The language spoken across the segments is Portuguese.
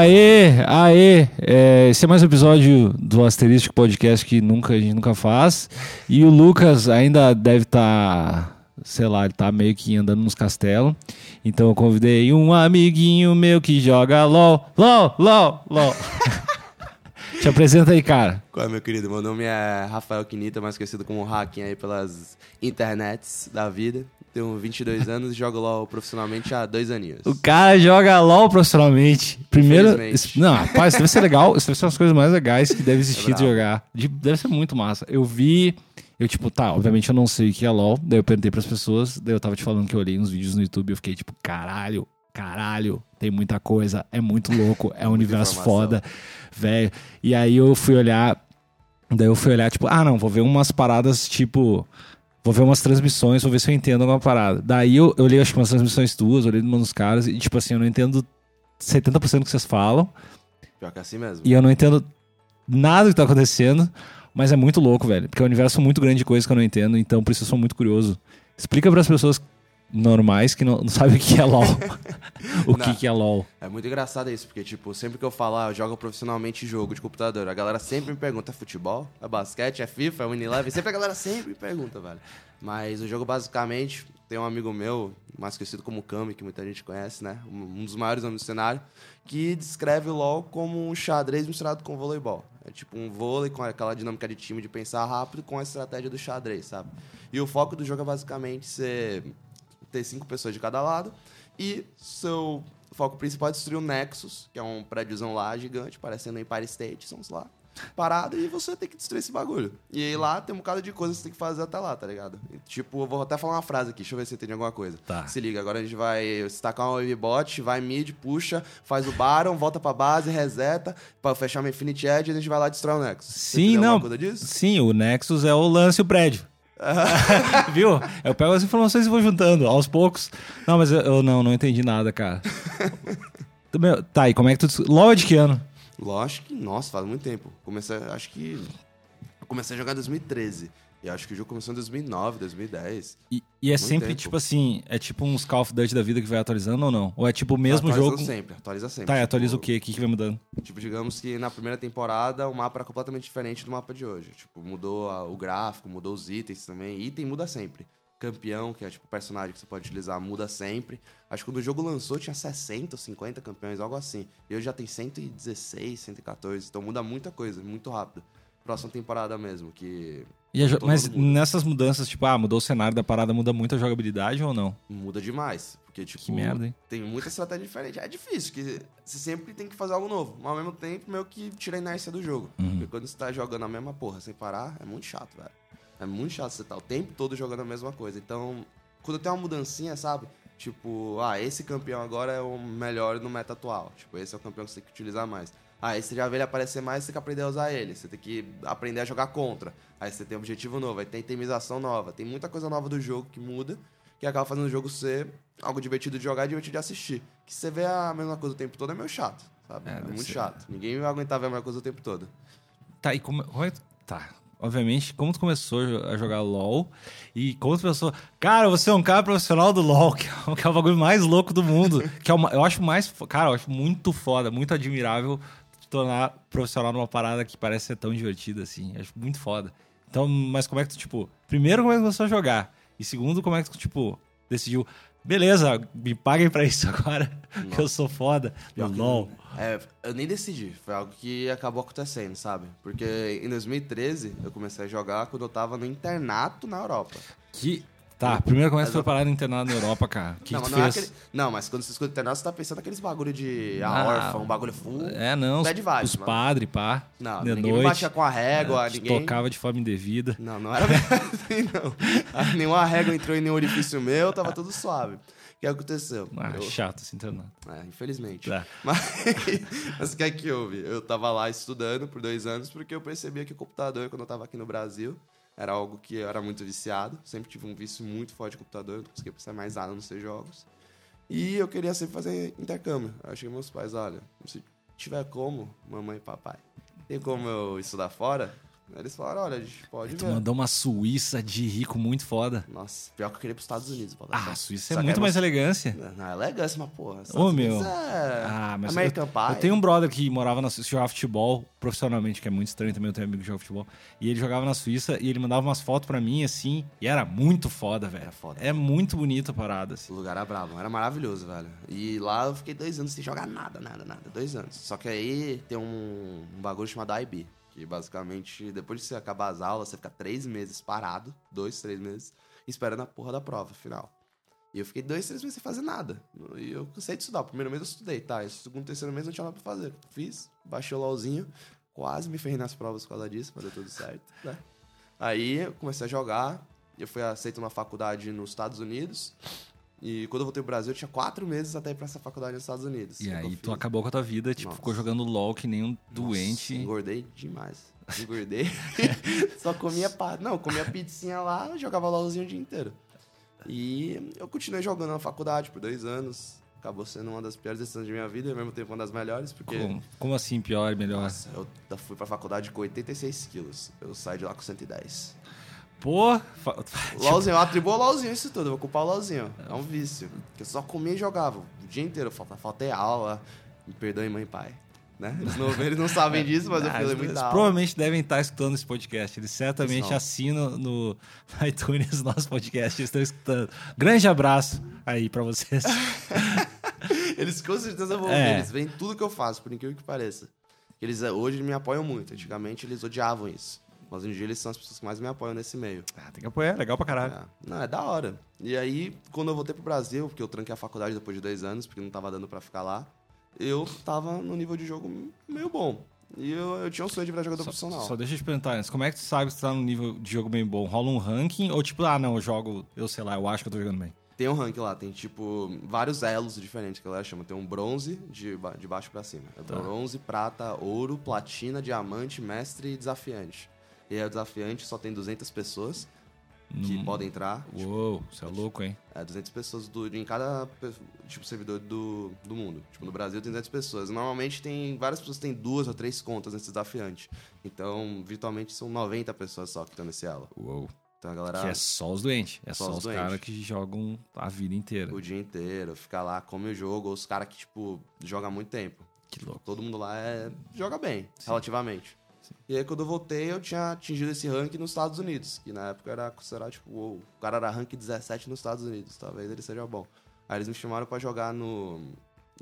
Aê! Esse é mais um episódio do Asterístico Podcast que a gente nunca faz. E o Lucas ainda deve estar... ele tá meio que andando nos castelos. Então eu convidei um amiguinho meu que joga LOL. Te apresenta aí, cara. Qual é, meu querido? Meu nome é Rafael Quinita, mais conhecido como Raquinho aí pelas internets da vida. Tenho 22 anos e jogo LOL profissionalmente há 2 aninhos. O cara joga LOL profissionalmente. Primeiro... Não, rapaz, isso deve ser legal. Isso deve ser uma das coisas mais legais que deve existir de jogar. Deve ser muito massa. Obviamente eu não sei o que é LOL, daí eu perguntei pras pessoas, daí eu tava te falando que eu olhei uns vídeos no YouTube e eu fiquei tipo, caralho, tem muita coisa, é muito louco, é um universo foda, velho. E aí eu fui olhar tipo, vou ver umas paradas tipo, vou ver umas transmissões, vou ver se eu entendo alguma parada. Daí eu olhei, acho que umas transmissões tuas, olhei nos caras e tipo assim, eu não entendo 70% do que vocês falam. Pior que é assim mesmo. E eu não entendo nada do que tá acontecendo. Mas é muito louco, velho, porque é um universo muito grande de coisas que eu não entendo, então por isso eu sou muito curioso. Explica pras pessoas normais que não sabem o que é LOL. Que é LOL. É muito engraçado isso, porque tipo, sempre que eu falar, eu jogo profissionalmente jogo de computador, a galera sempre me pergunta, é futebol? É basquete? É FIFA? É Unilever? Sempre a galera sempre me pergunta, velho. Mas o jogo basicamente, tem um amigo meu, mais conhecido como Kami, que muita gente conhece, né? Um dos maiores nomes do cenário, que descreve o LOL como um xadrez misturado com voleibol. É tipo um vôlei com aquela dinâmica de time de pensar rápido com a estratégia do xadrez, sabe? E o foco do jogo é basicamente ser ter 5 pessoas de cada lado e seu foco principal é destruir o Nexus, que é um prédiozão lá gigante, parecendo Empire State, são lá, parado, e você tem que destruir esse bagulho. E aí lá tem um bocado de coisa que você tem que fazer até lá, tá ligado? E, tipo, eu vou até falar uma frase aqui, deixa eu ver se entende alguma coisa. Tá. Se liga, agora a gente vai destacar um wave bot, vai mid, puxa, faz o Baron, volta pra base, reseta, pra fechar uma Infinity Edge e a gente vai lá destruir o Nexus. Sim, não. Coisa disso? Sim, o Nexus é o lance e o prédio. Viu? Eu pego as informações e vou juntando, aos poucos. Não, mas eu não entendi nada, cara. Tá, e como é que tu... LOL é de que ano? LOL, acho que, nossa, faz muito tempo. Comecei a jogar em 2013. E acho que o jogo começou em 2009, 2010. E é muito sempre tempo. Tipo assim, é tipo uns Call of Duty da vida que vai atualizando ou não? Ou é tipo o mesmo jogo? Atualiza sempre. Tá, tipo, atualiza o quê? O que vai mudando? Tipo, digamos que na primeira temporada o mapa era completamente diferente do mapa de hoje. Tipo, mudou o gráfico, mudou os itens também. Item muda sempre. Campeão, que é tipo o personagem que você pode utilizar, muda sempre. Acho que quando o jogo lançou tinha 60 ou 50 campeões, algo assim. E hoje já tem 116, 114, então muda muita coisa, muito rápido. Próxima temporada mesmo, que... Mas nessas mudanças, tipo, mudou o cenário da parada, muda muito a jogabilidade ou não? Muda demais, porque tipo... Que merda, hein? Tem muita estratégia diferente. É difícil, porque você sempre tem que fazer algo novo, mas ao mesmo tempo meio que tira a inércia do jogo. Porque quando você tá jogando a mesma porra sem parar, é muito chato, velho. É muito chato você estar o tempo todo jogando a mesma coisa. Então, quando tem uma mudancinha, sabe? Tipo, esse campeão agora é o melhor no meta atual. Tipo, esse é o campeão que você tem que utilizar mais. Aí você já vê ele aparecer mais, você tem que aprender a usar ele. Você tem que aprender a jogar contra. Aí você tem um objetivo novo, aí tem itemização nova. Tem muita coisa nova do jogo que muda, que acaba fazendo o jogo ser algo divertido de jogar e divertido de assistir. Que você vê a mesma coisa o tempo todo é meio chato, sabe? É muito chato. Ninguém vai aguentar ver a mesma coisa o tempo todo. Tá, e como... Tá... Obviamente, como tu começou a jogar LOL e como tu pensou, cara, você é um cara profissional do LOL, que é o bagulho mais louco do mundo, que é uma, eu acho muito foda, muito admirável te tornar profissional numa parada que parece ser tão divertida assim, acho muito foda. Então, mas como é que tu, tipo, primeiro, como é que tu começou a jogar? E segundo, como é que tu, tipo, decidiu, beleza, me paguem pra isso agora, que eu sou foda no LOL. Eu nem decidi, foi algo que acabou acontecendo, sabe? Porque em 2013 eu comecei a jogar quando eu tava no internato na Europa. Tá, primeiro começa a preparar no internato na Europa, cara. Mas quando você escuta internato, você tá pensando naqueles bagulho de órfã, um bagulho full. É, não. Os padres, pá. Não, ninguém me batia com a régua, ninguém... Tocava de forma indevida. Não era assim, não. Nenhuma régua entrou em nenhum orifício meu, tava tudo suave. O que aconteceu? Chato esse internato. Infelizmente. É. Mas o que é que houve? Eu tava lá estudando por 2 anos, porque eu percebia que o computador, quando eu tava aqui no Brasil... Era algo que eu era muito viciado. Sempre tive um vício muito forte de computador. Não conseguia pensar mais nada nos seus jogos. E eu queria sempre fazer intercâmbio. Aí eu cheguei meus pais, olha, se tiver como, mamãe e papai, tem como eu estudar fora? Eles falaram, olha, a gente pode ver. Tu mandou uma Suíça de rico muito foda. Nossa, pior que eu queria ir pros Estados Unidos. Ah, a Suíça é muito mais elegância. Não, é elegância, mas porra. Ô, meu. Ah, mas American Pie. Eu tenho um brother que morava na Suíça, jogava futebol profissionalmente, que é muito estranho também, eu tenho um amigo que joga futebol. E ele jogava na Suíça e ele mandava umas fotos pra mim, assim, e era muito foda, velho. É muito bonita a parada, assim. O lugar era bravo, era maravilhoso, velho. E lá eu fiquei 2 anos sem jogar nada. 2 anos. Só que aí tem um bagulho chamado IB. E basicamente, depois de você acabar as aulas, você fica 3 meses parado, 2-3 meses, esperando a porra da prova final. E eu fiquei 2-3 meses sem fazer nada. E eu cansei de estudar. O primeiro mês eu estudei, tá? E o segundo, terceiro mês não tinha nada pra fazer. Fiz, baixei o LOLzinho, quase me ferrei nas provas por causa disso, mas deu tudo certo, né? Aí eu comecei a jogar, eu fui aceito numa faculdade nos Estados Unidos. E quando eu voltei pro Brasil, eu tinha 4 meses até ir pra essa faculdade nos Estados Unidos. E aí tu acabou com a tua vida, tipo, ficou jogando LOL que nem um doente. Engordei demais. Engordei. Só comia pá. Não, comia pizzinha lá, jogava LOLzinho o dia inteiro. E eu continuei jogando na faculdade por 2 anos. Acabou sendo uma das piores decisões da minha vida e ao mesmo tempo uma das melhores, porque... Como assim pior e melhor? Nossa, eu fui pra faculdade com 86 quilos. Eu saí de lá com 110. Pô, LOLzinho, eu atribuo o LOLzinho isso tudo, eu vou culpar o LOLzinho. É um vício. Porque eu só comia e jogava o dia inteiro. Faltei aula. Me perdoem, mãe e pai. Né? Eles não sabem disso, mas eu falei muita aula. Eles provavelmente devem estar escutando esse podcast. Eles certamente assinam no iTunes nosso podcast. Eles estão escutando. Grande abraço aí pra vocês. Eles com certeza vão ver. Eles veem tudo que eu faço, por incrível que pareça. Eles hoje me apoiam muito. Antigamente eles odiavam isso. Mas hoje em dia eles são as pessoas que mais me apoiam nesse meio. Ah, tem que apoiar, legal pra caralho. Não, é da hora. E aí, quando eu voltei pro Brasil, porque eu tranquei a faculdade depois de 10 anos, porque não tava dando pra ficar lá, eu tava num nível de jogo meio bom. E eu tinha um sonho de virar jogador profissional. Só deixa eu te perguntar antes, como é que tu sabe se tu tá num nível de jogo bem bom? Rola um ranking ou tipo, ah, não, eu jogo, eu sei lá, eu acho que eu tô jogando bem? Tem um ranking lá, tem tipo vários elos diferentes que a galera chama. Tem um bronze de baixo pra cima. É bronze, prata, ouro, platina, diamante, mestre e desafiante. E é o desafiante, só tem 200 pessoas que podem entrar. Uou, tipo, isso é louco, hein? É, 200 pessoas em cada tipo, servidor do mundo. Tipo, no Brasil tem 200 pessoas. Normalmente tem várias pessoas que têm 2 ou 3 contas nesse desafiante. Então, virtualmente, são 90 pessoas só que estão nesse elo. Uou. Então, a galera... Que é só os doentes. É só os caras que jogam a vida inteira. O dia inteiro. Fica lá, come o jogo. Ou os caras que, tipo, jogam há muito tempo. Que louco. Todo mundo lá joga bem, sim, relativamente. E aí, quando eu voltei, eu tinha atingido esse ranking nos Estados Unidos, que na época era considerado, tipo, uou, o cara era ranking 17 nos Estados Unidos, talvez ele seja bom. Aí eles me chamaram pra jogar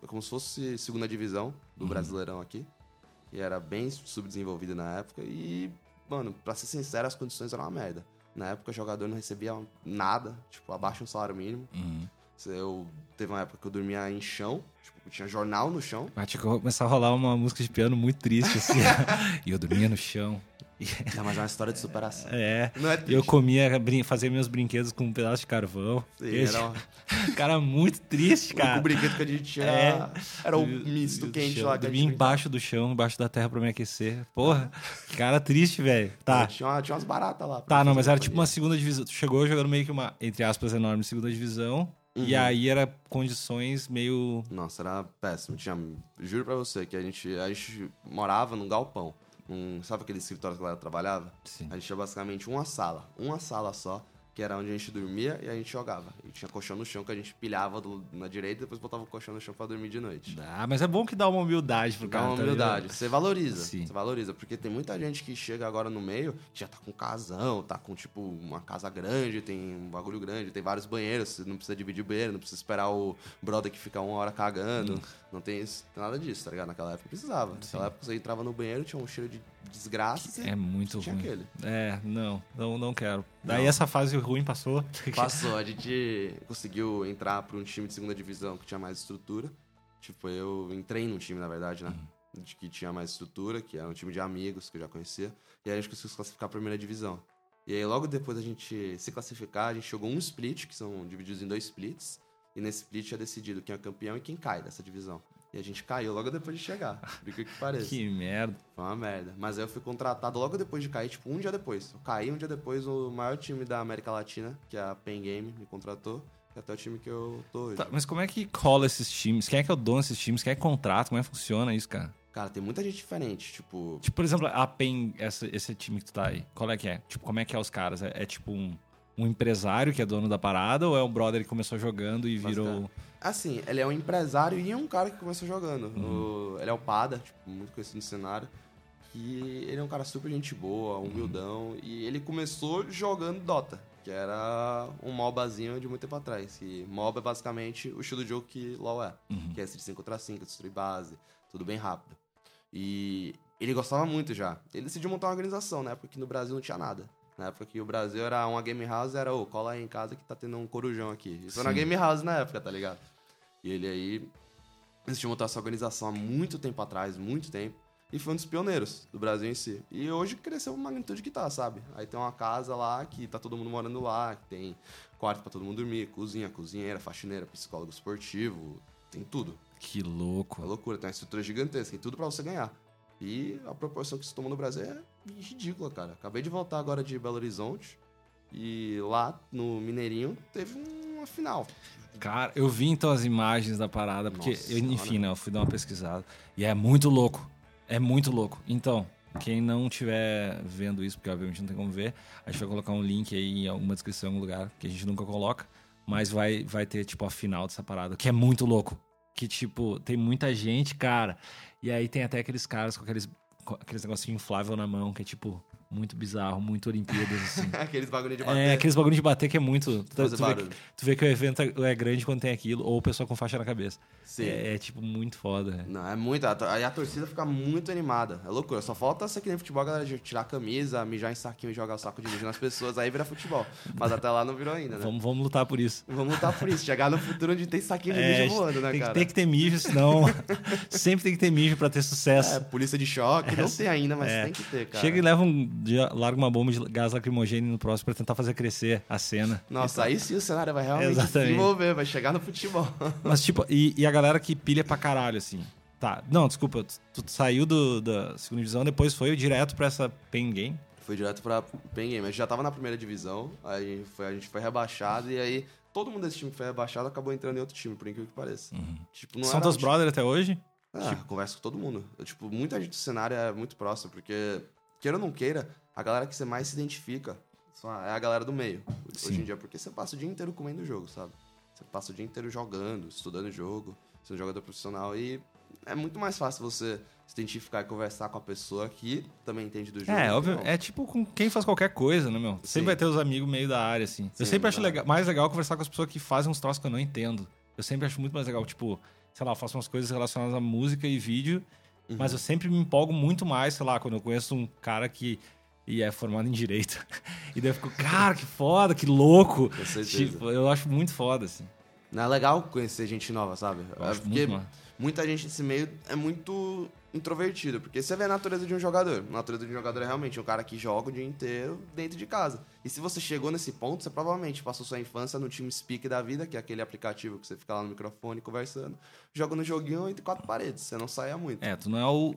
como se fosse segunda divisão do Brasileirão aqui, que era bem subdesenvolvida na época, e, mano, pra ser sincero, as condições eram uma merda. Na época, o jogador não recebia nada, tipo, abaixo do salário mínimo. Teve uma época que eu dormia em chão, tipo, tinha jornal no chão. Mas tinha que começar a rolar uma música de piano muito triste, assim. E eu dormia no chão. É, mas é uma história de superação. É. Não é triste. Eu fazia meus brinquedos com um pedaço de carvão. Sim, cara, muito triste, cara. O brinquedo que a gente tinha era o misto quente lá. Eu dormia embaixo do chão, embaixo da terra pra me aquecer. Porra, que cara triste, velho. Tá. Tinha umas baratas lá. Tá, não, mas era tipo uma segunda divisão. Tu chegou jogando meio que uma, entre aspas, enorme segunda divisão. E aí era condições meio... Nossa, era péssimo. Juro pra você que a gente morava num galpão. Sabe aquele escritório que a galera trabalhava? Sim. A gente tinha basicamente uma sala só, que era onde a gente dormia e a gente jogava. E tinha colchão no chão que a gente pilhava na direita e depois botava o colchão no chão pra dormir de noite. Ah, mas é bom que dá uma humildade pro cara. Dá uma humildade. Você valoriza. Sim. Você valoriza. Porque tem muita gente que chega agora no meio que já tá com casão, tá com, tipo, uma casa grande, tem um bagulho grande, tem vários banheiros, você não precisa dividir o banheiro, não precisa esperar o brother que fica 1 hora cagando. Não tem isso, tem nada disso, tá ligado? Naquela época precisava. Sim. Naquela época você entrava no banheiro, tinha um cheiro de desgraça. É muito ruim. Aquele. É, não quero. Daí essa fase ruim passou. Passou, a gente conseguiu entrar pra um time de segunda divisão que tinha mais estrutura. Tipo, eu entrei num time, na verdade, né? Que tinha mais estrutura, que era um time de amigos que eu já conhecia. E aí a gente conseguiu se classificar pra primeira divisão. E aí logo depois da gente se classificar, a gente jogou um split, que são divididos em 2 splits. E nesse split é decidido quem é campeão e quem cai dessa divisão. E a gente caiu logo depois de chegar, por que pareça. Que merda. Foi uma merda. Mas aí eu fui contratado logo depois de cair, tipo, um dia depois. Eu caí um dia depois, o maior time da América Latina, que é a Pain Game, me contratou. E até o time que eu tô hoje. Tá, mas como é que cola esses times? Quem é que é o dono desses times? Quem é que contrata? Como é que funciona isso, cara? Cara, tem muita gente diferente, tipo... Tipo, por exemplo, a Pain, esse time que tu tá aí, qual é que é? Tipo, como é que é os caras? É tipo um empresário que é dono da parada ou é um brother que começou jogando e virou... Assim, ele é um empresário e um cara que começou jogando. Ele é o Pada, tipo, muito conhecido no cenário. E ele é um cara super gente boa, humildão. E ele começou jogando Dota, que era um MOBAzinho de muito tempo atrás. E MOBA é basicamente o estilo de jogo que LOL é. Que é Street 5x5, destruir base, tudo bem rápido. E ele gostava muito já. Ele decidiu montar uma organização, na época que no Brasil não tinha nada. Na época que o Brasil era uma game house, era, ô, cola aí em casa que tá tendo um corujão aqui. Isso era uma game house na época, tá ligado? E ele aí decidiu montar essa organização há muito tempo atrás, muito tempo. E foi um dos pioneiros do Brasil em si. E hoje cresceu uma magnitude que tá, sabe? Aí tem uma casa lá que tá todo mundo morando lá, que tem quarto pra todo mundo dormir, cozinha, cozinheira, faxineira, psicólogo esportivo, tem tudo. Que louco. É loucura, tem uma estrutura gigantesca, tem tudo pra você ganhar. E a proporção que isso tomou no Brasil é ridícula, cara. Acabei de voltar agora de Belo Horizonte e lá no Mineirinho teve uma final. Cara, eu vi então as imagens da parada, porque, eu fui dar uma pesquisada. E é muito louco. É muito louco. Então, quem não estiver vendo isso, porque obviamente não tem como ver, a gente vai colocar um link aí em alguma descrição, em algum lugar, que a gente nunca coloca, mas vai ter, tipo, a final dessa parada, que é muito louco. Que, tipo, tem muita gente, cara, e aí tem até aqueles caras com aqueles negocinho inflável na mão, que é, tipo, muito bizarro, muito Olimpíadas, assim. Aqueles bagulho de bater. É, aqueles bagulho de bater que é muito... Tu vê que o evento é grande quando tem aquilo, ou o pessoal com faixa na cabeça. Sim. É tipo, muito foda. É. Não, é muito... Aí a torcida fica muito animada. É loucura. Só falta ser que nem futebol, a galera de tirar a camisa, mijar em saquinho e jogar o saco de mijo nas pessoas, aí vira futebol. Mas até lá não virou ainda, né? Vamos lutar por isso. Vamos lutar por isso. Chegar no futuro onde tem saquinho de mijo voando, né, cara? Tem que ter mijo, senão... Sempre tem que ter mijo pra ter sucesso. É, polícia de choque. Não tem ainda, mas tem que ter, cara. Chega e leva larga uma bomba de gás lacrimogêneo no próximo pra tentar fazer crescer a cena. Nossa, aí sim o cenário vai realmente se envolver, vai chegar no futebol. Mas tipo, e a galera que pilha pra caralho, assim. Tá, não, desculpa, tu saiu da segunda divisão, depois foi direto pra essa Pain Game? Foi direto pra Pain Game, a gente já tava na primeira divisão, aí a gente foi rebaixado e aí todo mundo desse time que foi rebaixado acabou entrando em outro time, por incrível que pareça. Tipo, não São teus brothers até hoje? Ah, tipo... converso com todo mundo. Eu, tipo, muita gente do cenário é muito próxima, porque... Queira ou não queira, a galera que você mais se identifica é a galera do meio, hoje em dia, porque você passa o dia inteiro comendo o jogo, sabe? Você passa o dia inteiro jogando, estudando o jogo, você é um jogador profissional e é muito mais fácil você se identificar e conversar com a pessoa que também entende do jogo. É, óbvio, é tipo com quem faz qualquer coisa, né, meu? Sempre vai ter os amigos meio da área, assim. Eu sempre acho mais legal conversar com as pessoas que fazem uns troços que eu não entendo. Eu sempre acho muito mais legal, tipo, sei lá, eu faço umas coisas relacionadas a música e vídeo. Mas eu sempre me empolgo muito mais, sei lá, quando eu conheço um cara que é formado em Direito. E daí eu fico, cara, que foda, que louco. Tipo, eu acho muito foda, assim. Não é legal conhecer gente nova, sabe? Porque muita gente nesse meio é muito introvertida. Porque você vê a natureza de um jogador. A natureza de um jogador é realmente um cara que joga o dia inteiro dentro de casa. E se você chegou nesse ponto, você provavelmente passou sua infância no TeamSpeak da vida, que é aquele aplicativo que você fica lá no microfone conversando, joga no joguinho entre quatro paredes, você não saia muito. É, tu não é o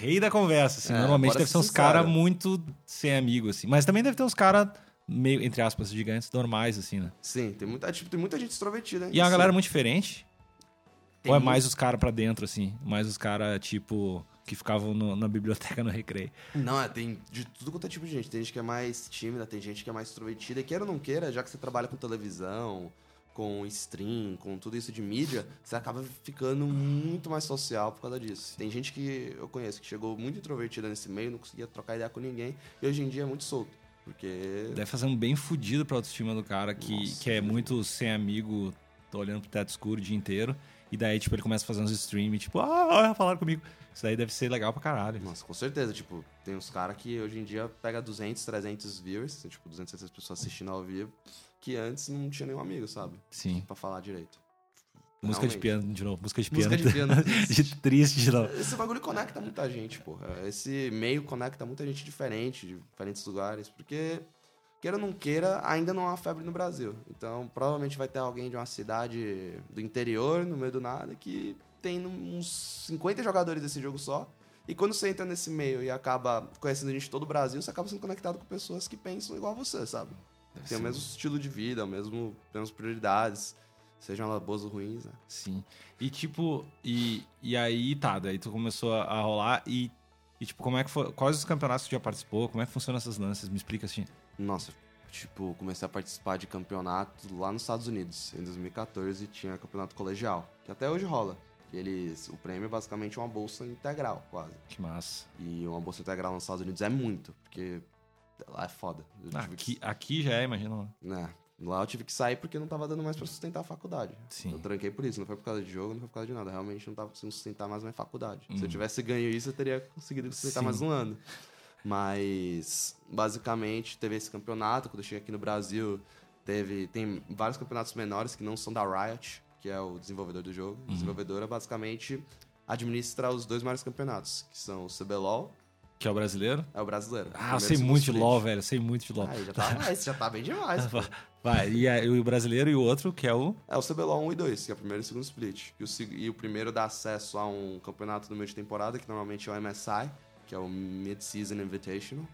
rei da conversa, assim. Normalmente deve ser uns caras muito sem amigo, assim. Mas também deve ter uns caras... meio, entre aspas, gigantes, normais, assim, né? Sim, tem muita gente extrovertida. E é uma galera muito diferente? Ou é mais os caras pra dentro, assim? Mais os caras, tipo, que ficavam na biblioteca no recreio? Não, tem de tudo quanto é tipo de gente. Tem gente que é mais tímida, tem gente que é mais extrovertida. E queira ou não queira, já que você trabalha com televisão, com stream, com tudo isso de mídia, você acaba ficando muito mais social por causa disso. Tem gente que eu conheço que chegou muito introvertida nesse meio, não conseguia trocar ideia com ninguém, e hoje em dia é muito solto. Porque... Deve fazer um bem fudido pra autoestima do cara que é muito sem amigo, tô olhando pro teto escuro o dia inteiro. E daí, tipo, ele começa a fazer uns stream, tipo, falaram comigo. Isso daí deve ser legal pra caralho. Nossa, com certeza. Tipo, tem uns caras que hoje em dia pega 200, 300 viewers, tipo, 200 pessoas assistindo ao vivo, que antes não tinha nenhum amigo, sabe? Sim. Pra falar direito. Música de piano de novo, música de piano de triste de novo. Esse bagulho conecta muita gente, porra. Esse meio conecta muita gente diferente, de diferentes lugares, porque, queira ou não queira, ainda não há febre no Brasil. Então, provavelmente vai ter alguém de uma cidade do interior, no meio do nada, que tem uns 50 jogadores desse jogo só. E quando você entra nesse meio e acaba conhecendo gente de todo o Brasil, você acaba sendo conectado com pessoas que pensam igual a você, sabe? Tem o mesmo estilo de vida, as mesmas prioridades. Sejam elas boas ou ruins, né? Sim. E tipo, e aí tá, daí tu começou a rolar e tipo, como é que foi? Quais os campeonatos que tu já participou? Como é que funcionam essas lances? Me explica assim. Nossa, tipo, comecei a participar de campeonato lá nos Estados Unidos. Em 2014 tinha campeonato colegial, que até hoje rola. O prêmio é basicamente uma bolsa integral, quase. Que massa. E uma bolsa integral nos Estados Unidos é muito, porque lá é foda. Aqui já é, imagina lá. Né? Lá eu tive que sair porque não tava dando mais pra sustentar a faculdade. Sim. Eu tranquei por isso, não foi por causa de jogo, não foi por causa de nada. Realmente não tava conseguindo sustentar mais a minha faculdade. Se eu tivesse ganho isso, eu teria conseguido sustentar mais um ano. Mas, basicamente, teve esse campeonato. Quando eu cheguei aqui no Brasil, tem vários campeonatos menores que não são da Riot, que é o desenvolvedor do jogo. O desenvolvedor basicamente administra os dois maiores campeonatos, que são o CBLOL. Que é o brasileiro? É o brasileiro. Ah, eu sei muito de LOL, velho. Sei muito de LOL. Ah, já tá bem demais. Vai, e o brasileiro e o outro, que é o... É o CBLOL 1 e 2, que é o primeiro e o segundo split. E o primeiro dá acesso a um campeonato no meio de temporada, que normalmente é o MSI, que é o Mid-Season Invitational,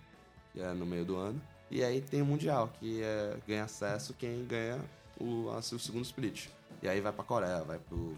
que é no meio do ano. E aí tem o Mundial, que ganha acesso quem ganha o segundo split. E aí vai pra Coreia, vai pro...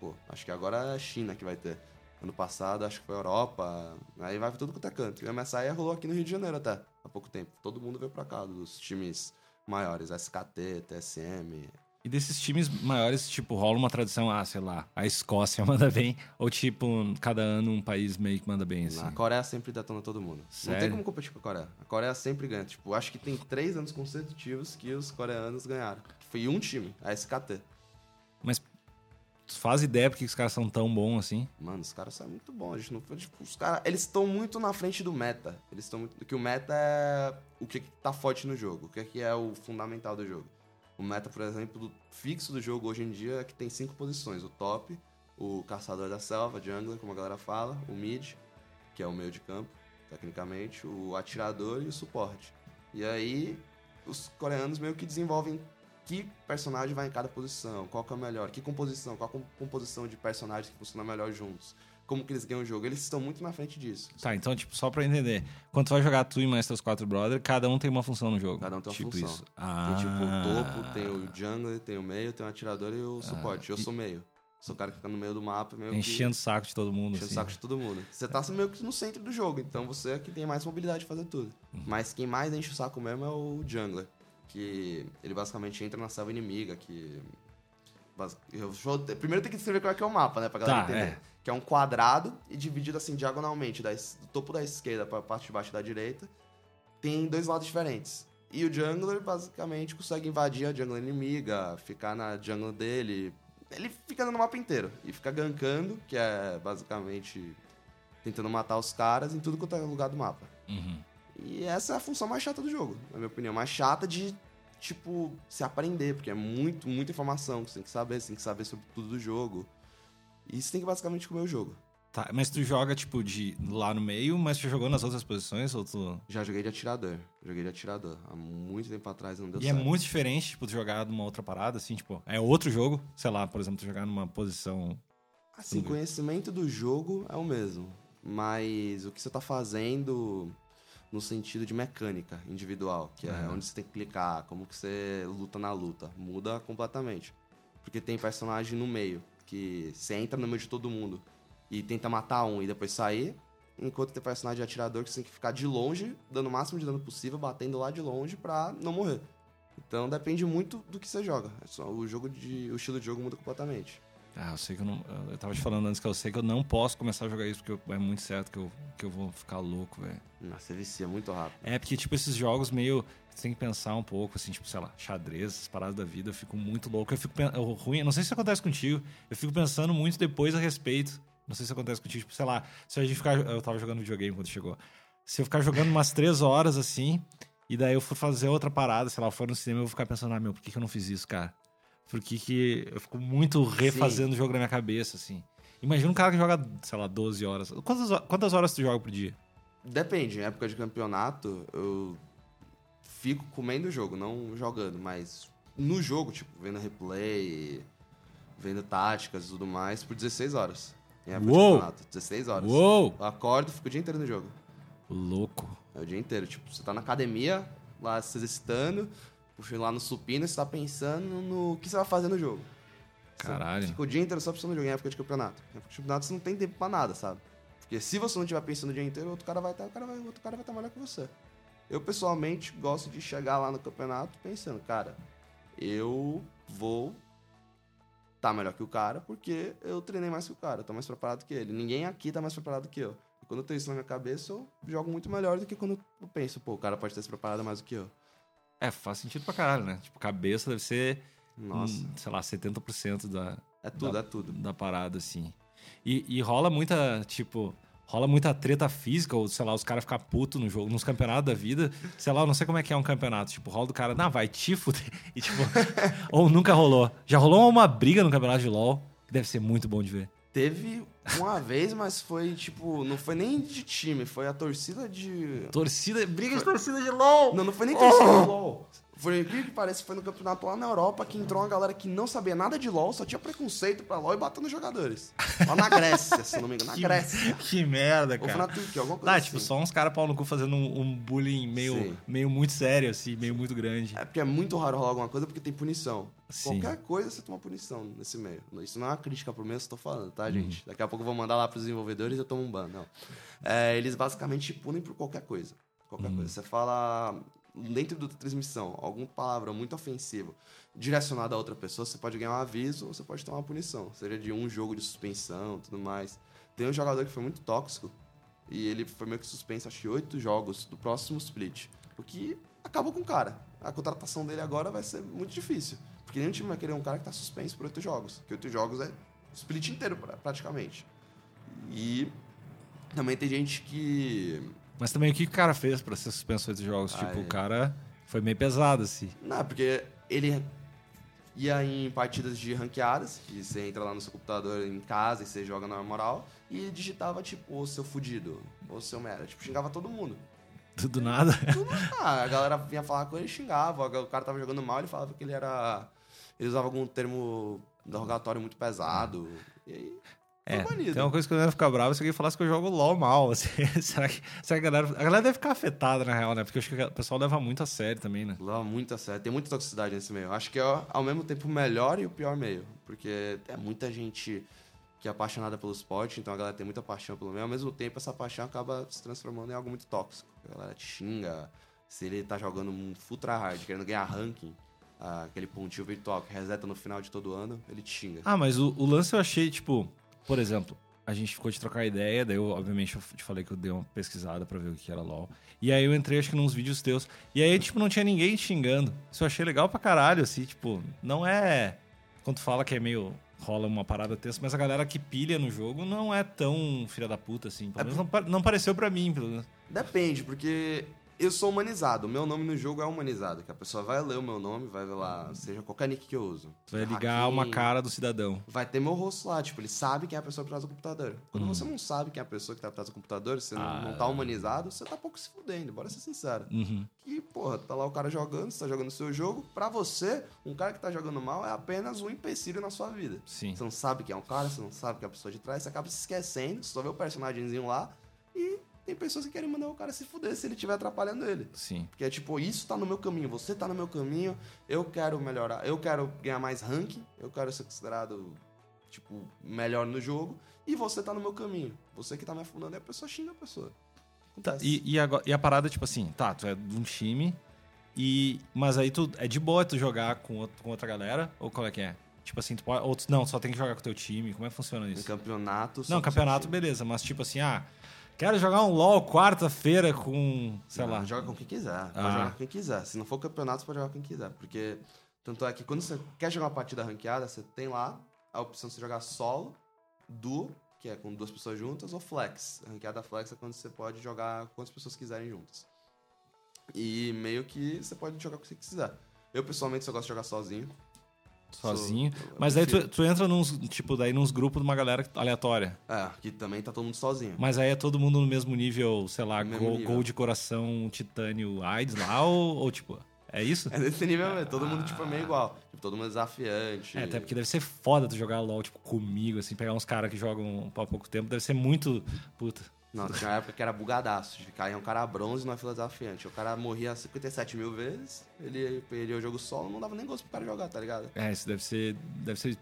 Pô, acho que agora é a China que vai ter. Ano passado, acho que foi a Europa. Aí vai tudo quanto é canto. E o MSI rolou aqui no Rio de Janeiro até, há pouco tempo. Todo mundo veio pra cá, dos times maiores. SKT, TSM... E desses times maiores, tipo, rola uma tradição, sei lá, a Escócia manda bem, ou tipo, cada ano um país meio que manda bem, assim. A Coreia sempre detona todo mundo. Sério? Não tem como competir com a Coreia. A Coreia sempre ganha. Tipo, acho que tem 3 anos consecutivos que os coreanos ganharam. Foi um time, a SKT. Mas tu faz ideia porque os caras são tão bons assim? Mano, os caras são muito bons. A gente não foi, tipo, os caras, eles estão muito na frente do meta. Eles estão muito... Que o meta é o que tá forte no jogo, o que é o fundamental do jogo. O meta, por exemplo, fixo do jogo hoje em dia é que tem 5 posições. O top, o caçador da selva, jungler, como a galera fala. O mid, que é o meio de campo, tecnicamente. O atirador e o suporte. E aí, os coreanos meio que desenvolvem que personagem vai em cada posição. Qual que é o melhor, que composição, qual a composição de personagens que funciona melhor juntos. Como que eles ganham o jogo. Eles estão muito na frente disso. Tá, então, tipo, só pra entender. Quando tu vai jogar tu e mais teus 4 brothers, cada um tem uma função no jogo. Cada um tem uma função. Isso. Tem, tipo, o topo, tem o jungler, tem o meio, tem o atirador e o suporte. Eu sou meio. Sou o cara que fica no meio do mapa. Enchendo o saco de todo mundo. Enchendo o saco de todo mundo. Você tá meio que no centro do jogo, então você é que tem mais mobilidade de fazer tudo. Mas quem mais enche o saco mesmo é o jungler. Que ele basicamente entra na selva inimiga, que... Primeiro tem que descrever qual é que é o mapa, né? Pra galera entender. Que é um quadrado e dividido assim diagonalmente, do topo da esquerda pra parte de baixo da direita. Tem 2 lados diferentes. E o jungler basicamente consegue invadir a jungla inimiga, ficar na jungla dele. Ele fica no mapa inteiro e fica gankando, que é basicamente tentando matar os caras em tudo quanto é lugar do mapa. E essa é a função mais chata do jogo, na minha opinião. Mais chata de... tipo, se aprender, porque é muito, muita informação que você tem que saber sobre tudo do jogo. E você tem que basicamente comer o jogo. Tá, mas tu joga, tipo, de lá no meio, mas tu jogou nas outras posições? Ou tu... Já joguei de atirador. Há muito tempo atrás não deu certo. E é muito diferente, tipo, tu jogar numa outra parada, assim, tipo, é outro jogo? Sei lá, por exemplo, tu jogar numa posição... Assim, o conhecimento do jogo é o mesmo. Mas o que você tá fazendo... no sentido de mecânica individual, que é onde você tem que clicar, como que você luta na luta. Muda completamente. Porque tem personagem no meio, que você entra no meio de todo mundo e tenta matar um e depois sair, enquanto tem personagem de atirador que você tem que ficar de longe, dando o máximo de dano possível, batendo lá de longe pra não morrer. Então depende muito do que você joga. O estilo de jogo muda completamente. Ah, eu sei que eu não... Eu tava te falando antes que eu sei que eu não posso começar a jogar isso, porque é muito certo que eu vou ficar louco, velho. Nossa, você vicia muito rápido. É, porque, tipo, esses jogos meio... Você tem que pensar um pouco, assim, tipo, sei lá, xadrez, essas paradas da vida, eu fico muito louco. Eu não sei se acontece contigo, eu fico pensando muito depois a respeito. Não sei se acontece contigo, tipo, sei lá, se a gente ficar... Eu tava jogando videogame quando chegou. Se eu ficar jogando umas 3 horas, assim, e daí eu for fazer outra parada, sei lá, eu for no cinema, eu vou ficar pensando, por que eu não fiz isso, cara? Porque eu fico muito refazendo o jogo na minha cabeça, assim. Imagina um cara que joga, sei lá, 12 horas. Quantas horas tu joga por dia? Depende. Em época de campeonato, eu fico comendo o jogo, não jogando. Mas no jogo, tipo, vendo replay, vendo táticas e tudo mais, por 16 horas. Em época de campeonato, 16 horas. Uou! Eu acordo, fico o dia inteiro no jogo. Louco. É o dia inteiro. Tipo, você tá na academia, lá se exercitando... Puxa, lá no supino, você tá pensando no que você vai fazer no jogo. Caralho. Fica o dia inteiro só pensando no jogo, em época de campeonato. Em época de campeonato você não tem tempo pra nada, sabe? Porque se você não estiver pensando o dia inteiro, outro cara vai trabalhar com você. Eu, pessoalmente, gosto de chegar lá no campeonato pensando, cara, eu vou tá melhor que o cara porque eu treinei mais que o cara, eu tô mais preparado que ele. Ninguém aqui tá mais preparado que eu. E quando eu tenho isso na minha cabeça, eu jogo muito melhor do que quando eu penso, pô, o cara pode ter se preparado mais do que eu. É, faz sentido pra caralho, né? Tipo, cabeça deve ser, nossa, sei lá, 70% da... É tudo. Da parada, assim. E rola muita, tipo... Rola muita treta física, ou sei lá, os caras ficam putos no jogo, nos campeonatos da vida. Sei lá, eu não sei como é que é um campeonato. Tipo, rola do cara, vai te fuder. E tipo, ou nunca rolou. Já rolou uma briga no campeonato de LOL, que deve ser muito bom de ver. Teve uma vez, mas foi tipo, não foi nem de time, foi a torcida de... Briga de torcida de LOL! Não foi nem torcida de LOL. Por incrível que pareça, foi no campeonato lá na Europa que entrou uma galera que não sabia nada de LOL, só tinha preconceito pra LOL e batendo os jogadores. Lá na Grécia, se não me engano. Na Grécia. Que merda, cara. Ou na Turquia, alguma coisa assim. Tipo, só uns caras pau no cu fazendo um bullying meio muito sério, assim, meio muito grande. É porque é muito raro rolar alguma coisa porque tem punição. Sim. Qualquer coisa você toma punição nesse meio. Isso não é uma crítica pro meio que eu tô falando, tá, gente? Daqui a pouco eu vou mandar lá pros desenvolvedores e eu tomo um ban, não. É, eles basicamente punem por qualquer coisa. Qualquer coisa. Você fala... dentro da transmissão, alguma palavra muito ofensiva direcionada a outra pessoa, você pode ganhar um aviso ou você pode tomar uma punição, seja de um jogo de suspensão, tudo mais. Tem um jogador que foi muito tóxico e ele foi meio que suspenso, acho que 8 jogos do próximo split, o que acabou com o cara. A contratação dele agora vai ser muito difícil, porque nenhum time vai querer um cara que tá suspenso por 8 jogos, que 8 jogos é split inteiro praticamente. E também tem gente que... Mas também o que o cara fez pra ser suspenso 8 jogos? Tipo, o cara foi meio pesado, assim. Não, porque ele ia em partidas de ranqueadas, que você entra lá no seu computador em casa e você joga na moral, e digitava, tipo, ô seu fudido, ô seu merda. Tipo, xingava todo mundo. Tudo nada? Tudo nada. A galera vinha falar com ele e xingava. O cara tava jogando mal, ele falava que ele era... Ele usava algum termo derrogatório muito pesado. E aí... tem uma coisa que eu não ia ficar bravo se alguém falasse que eu jogo LOL mal, assim. Será que a galera deve ficar afetada, na real, né? Porque eu acho que o pessoal leva muito a sério também, né? Leva muito a sério. Tem muita toxicidade nesse meio. Acho que é, ao mesmo tempo, o melhor e o pior meio. Porque é muita gente que é apaixonada pelo esporte, então a galera tem muita paixão pelo meio. Ao mesmo tempo, essa paixão acaba se transformando em algo muito tóxico. A galera te xinga. Se ele tá jogando um ultra hard, querendo ganhar ranking... aquele pontinho virtual que reseta no final de todo ano, ele te xinga. Ah, mas o lance eu achei, tipo... Por exemplo, a gente ficou de trocar ideia, daí eu, obviamente, eu te falei que eu dei uma pesquisada pra ver o que era LOL. E aí eu entrei, acho que, nos vídeos teus. E aí, tipo, não tinha ninguém xingando. Isso eu achei legal pra caralho, assim, tipo... Não é... Quando tu fala que é meio... Rola uma parada tensa, mas a galera que pilha no jogo não é tão filha da puta, assim. Pelo menos não pareceu pra mim, pelo menos. Depende, porque... Eu sou humanizado, o meu nome no jogo é humanizado, que a pessoa vai ler o meu nome, vai ver lá, seja qualquer nick que eu uso. Vai ligar Raquinho, uma cara do cidadão. Vai ter meu rosto lá, tipo, ele sabe quem é a pessoa por trás do computador. Quando você não sabe quem é a pessoa que tá por trás do computador, você não tá humanizado, você tá pouco se fudendo, bora ser sincero. E, porra, tá lá o cara jogando, você tá jogando o seu jogo, pra você, um cara que tá jogando mal é apenas um empecilho na sua vida. Sim. Você não sabe quem é um cara, você não sabe quem é a pessoa de trás, você acaba se esquecendo, você só vê o personagemzinho lá e... Tem pessoas que querem mandar o cara se fuder se ele estiver atrapalhando ele. Sim. Porque é tipo, isso tá no meu caminho, você tá no meu caminho, eu quero melhorar, eu quero ganhar mais ranking, eu quero ser considerado, tipo, melhor no jogo, e você tá no meu caminho. Você que tá me afundando, é a pessoa xinga a pessoa. Tá, e a parada, tipo assim, tá, tu é de um time, mas aí tu é de boa tu jogar com outra galera, ou qual é que é? Tipo assim, tu pode... Ou tu, não, só tem que jogar com o teu time, como é que funciona isso? Em campeonato... Não, campeonato, beleza, mas tipo assim, quero jogar um LOL quarta-feira com, sei lá... Joga com quem quiser. Pode jogar com quem quiser. Se não for campeonato, você pode jogar com quem quiser. Porque, tanto é que quando você quer jogar uma partida ranqueada, você tem lá a opção de você jogar solo, duo, que é com 2 pessoas juntas, ou flex. Ranqueada flex é quando você pode jogar quantas pessoas quiserem juntas. E meio que você pode jogar com quem quiser. Eu, pessoalmente, só gosto de jogar sozinho. Mas daí tu entra nos grupos de uma galera aleatória. É, que também tá todo mundo sozinho. Mas aí é todo mundo no mesmo nível, sei lá, gol de coração, titânio, AIDS lá, ou tipo, é isso? É nesse nível mesmo, todo mundo tipo, é meio igual. Tipo, todo mundo desafiante. É, até porque deve ser foda tu jogar LOL, tipo, comigo, assim, pegar uns caras que jogam há pouco tempo, deve ser muito... Puta... Não, tinha uma época que era bugadaço. Caía um cara bronze numa fila desafiante. O cara morria 57 mil vezes, ele perdia o jogo solo, não dava nem gosto pro cara jogar, tá ligado? É, isso deve ser